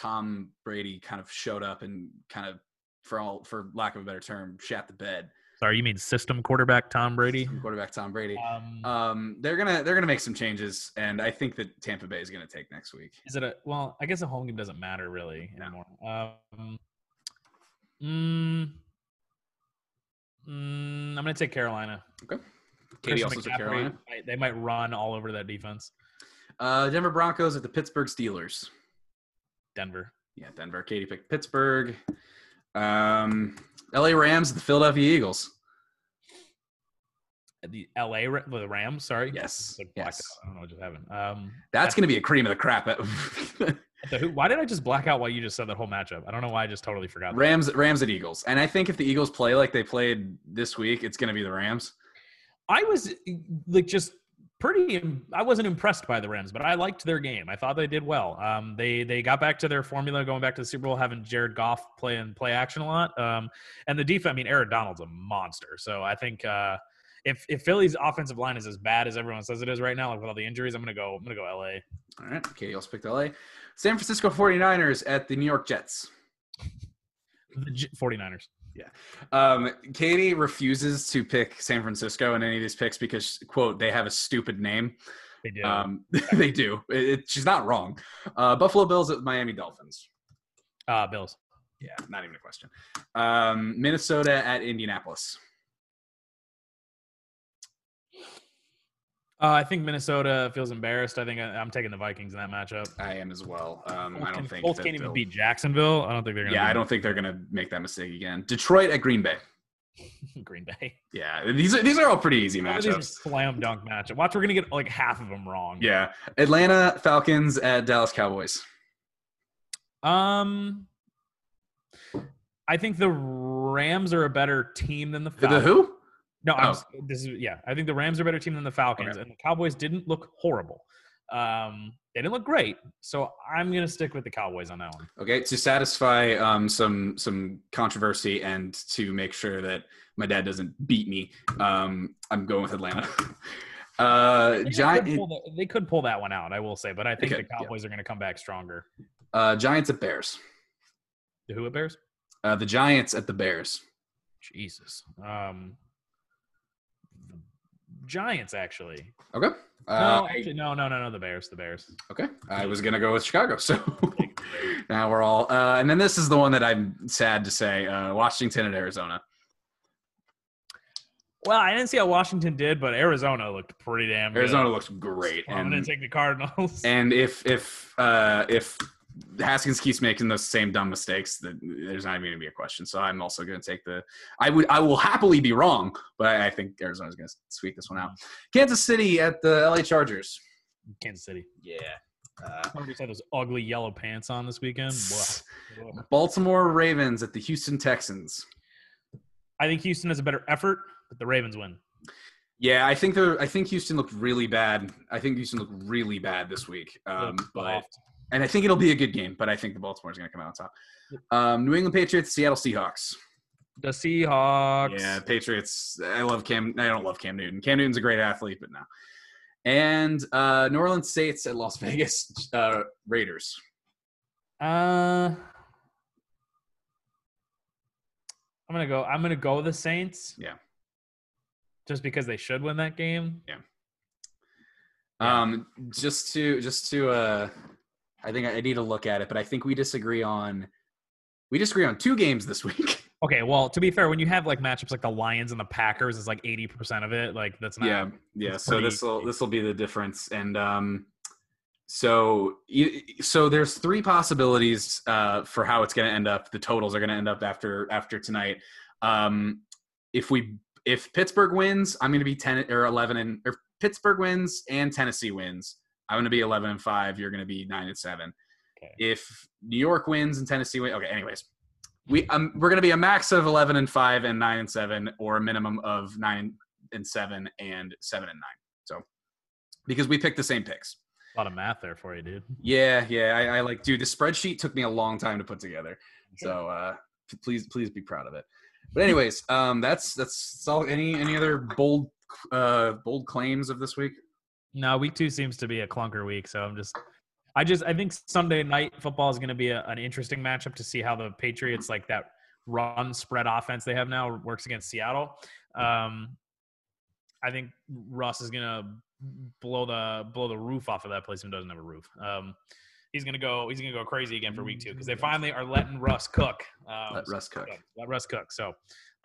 Tom Brady kind of showed up and kind of, for lack of a better term, shat the bed. Sorry, you mean system quarterback Tom Brady? System quarterback Tom Brady. They're gonna make some changes, and I think that Tampa Bay is gonna take next week. Is it well? I guess a home game doesn't matter really anymore. I'm gonna take Carolina. Okay. Katie also took Carolina. They might run all over that defense. Denver Broncos at the Pittsburgh Steelers. Denver. Yeah, Denver. Katie picked Pittsburgh. LA Rams at the Philadelphia Eagles. The Rams, sorry. Yes. I don't know what just happened. That's going to be a cream of the crap. Why did I just black out while you just said that whole matchup? I don't know why. I just totally forgot. Rams at Eagles. And I think if the Eagles play like they played this week, it's going to be the Rams. I was like just pretty – I wasn't impressed by the Rams, but I liked their game. I thought they did well. They got back to their formula going back to the Super Bowl, having Jared Goff play action a lot. And the defense – I mean, Aaron Donald's a monster. So I think if Philly's offensive line is as bad as everyone says it is right now, like with all the injuries, I'm going to go L.A. All right. Okay, you also picked L.A. San Francisco 49ers at the New York Jets. The 49ers. Yeah. Katie refuses to pick San Francisco in any of these picks because, quote, they have a stupid name. They do. They do. She's not wrong. Buffalo Bills at Miami Dolphins. Bills. Yeah, not even a question. Minnesota at Indianapolis. I think Minnesota feels embarrassed. I think I'm taking the Vikings in that matchup. I am as well. Colts can't even beat Jacksonville. I don't think they're going to. Yeah, I don't think they're going to make that mistake again. Detroit at Green Bay. Green Bay. Yeah, these are all pretty easy matchups. These are slam dunk matchup. Watch, we're going to get like half of them wrong. Yeah, Atlanta Falcons at Dallas Cowboys. I think the Rams are a better team than the Falcons. The who? No, I think the Rams are a better team than the Falcons, okay. And the Cowboys didn't look horrible. They didn't look great, so I'm going to stick with the Cowboys on that one. Okay, to satisfy some controversy and to make sure that my dad doesn't beat me, I'm going with Atlanta. They could pull that one out, I will say, but I think the Cowboys are going to come back stronger. Giants at Bears. The who at Bears? The Giants at the Bears. Jesus. Giants, actually. Okay. No. The Bears. Okay. I was going to go with Chicago, so now we're all – and then this is the one that I'm sad to say, Washington and Arizona. Well, I didn't see how Washington did, but Arizona looked pretty damn good. Arizona looks great. So I'm going to take the Cardinals. And if Haskins keeps making those same dumb mistakes, that there's not even going to be a question. So I'm also going to take the – I will happily be wrong, but I think Arizona's going to sweep this one out. Kansas City at the L.A. Chargers. Kansas City. Yeah. Somebody had those ugly yellow pants on this weekend. Baltimore Ravens at the Houston Texans. I think Houston has a better effort, but the Ravens win. Yeah, I think Houston looked really bad. I think Houston looked really bad this week. And I think it'll be a good game, but I think the Baltimore is going to come out on top. New England Patriots, Seattle Seahawks. The Seahawks. Yeah, Patriots. I don't love Cam Newton. Cam Newton's a great athlete, but no. And New Orleans Saints at Las Vegas Raiders. I'm gonna go with the Saints. Yeah. Just because they should win that game. Yeah. I think I need to look at it, but I think we disagree on two games this week. Okay, well, to be fair, when you have like matchups like the Lions and the Packers, it's like 80% of it. Like that's not. Yeah. So this will be the difference. And so there's three possibilities for how it's going to end up. The totals are going to end up after tonight. If Pittsburgh wins, I'm going to be 10 or 11, and if Pittsburgh wins and Tennessee wins, I'm going to be 11-5. You're going to be 9-7. Okay. If New York wins and Tennessee wins, okay. Anyways, we're going to be a max of 11-5 and 9-7, or a minimum of 9-7 and 7-9. So, because we picked the same picks. A lot of math there for you, dude. Yeah. I like, dude, the spreadsheet took me a long time to put together. So please be proud of it. But anyways, that's all. Any other bold claims of this week? No, week 2 seems to be a clunker week. So I think Sunday night football is going to be an interesting matchup to see how the Patriots, like that run spread offense they have now, works against Seattle. I think Russ is going to blow the roof off of that place. Who doesn't have a roof? He's going to go crazy again for week 2 because they finally are letting Russ cook. Let Russ cook. So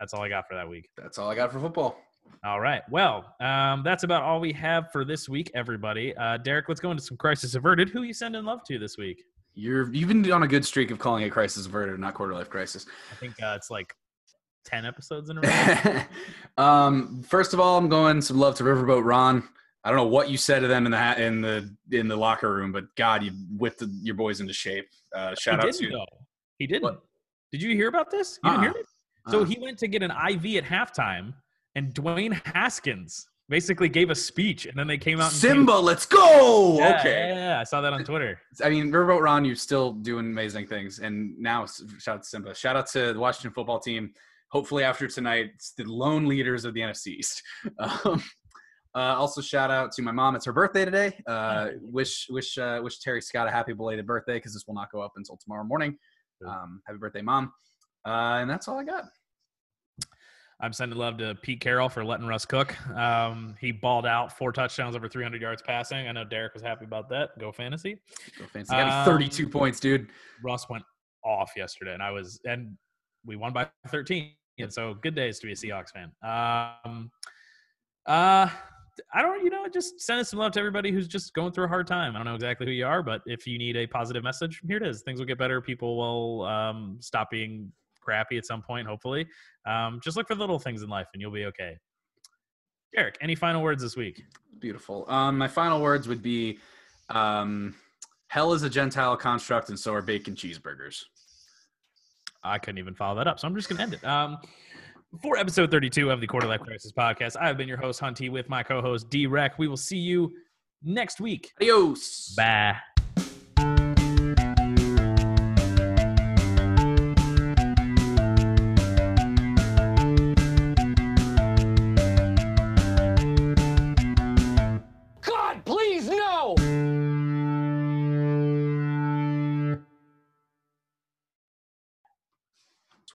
that's all I got for that week. That's all I got for football. All right. Well, that's about all we have for this week, everybody. Derek, let's go into some Crisis Averted. Who are you sending love to this week? You've been on a good streak of calling it Crisis Averted, not Quarter Life Crisis. I think it's like 10 episodes in a row. First of all, I'm going some love to Riverboat Ron. I don't know what you said to them in the locker room, but God, you whipped your boys into shape. He didn't. What? Did you hear about this? You didn't hear it? So he went to get an IV at halftime. And Dwayne Haskins basically gave a speech, and then they came out and Simba, let's go! Yeah, okay. Yeah, I saw that on Twitter. I mean, Riverboat Ron, you're still doing amazing things. And now, shout out to Simba. Shout out to the Washington football team. Hopefully after tonight, it's the lone leaders of the NFC East. Also, shout out to my mom. It's her birthday today. Wish Terry Scott a happy belated birthday, because this will not go up until tomorrow morning. Happy birthday, Mom. And that's all I got. I'm sending love to Pete Carroll for letting Russ cook. He balled out 4 touchdowns over 300 yards passing. I know Derek was happy about that. Go fantasy. Got me 32 points, dude. Russ went off yesterday, and we won by 13. And so good days to be a Seahawks fan. Just send us some love to everybody who's just going through a hard time. I don't know exactly who you are, but if you need a positive message, here it is. Things will get better. People will stop being crappy at some point, hopefully. Just look for little things in life and you'll be okay. Derek, any final words this week? Beautiful. My final words would be hell is a Gentile construct, and so are bacon cheeseburgers. I couldn't even follow that up, so I'm just gonna end it. For episode 32 of the Quarter Life Crisis podcast, I've been your host Hunty with my co-host DWreck. We will see you next week. Adios. Bye.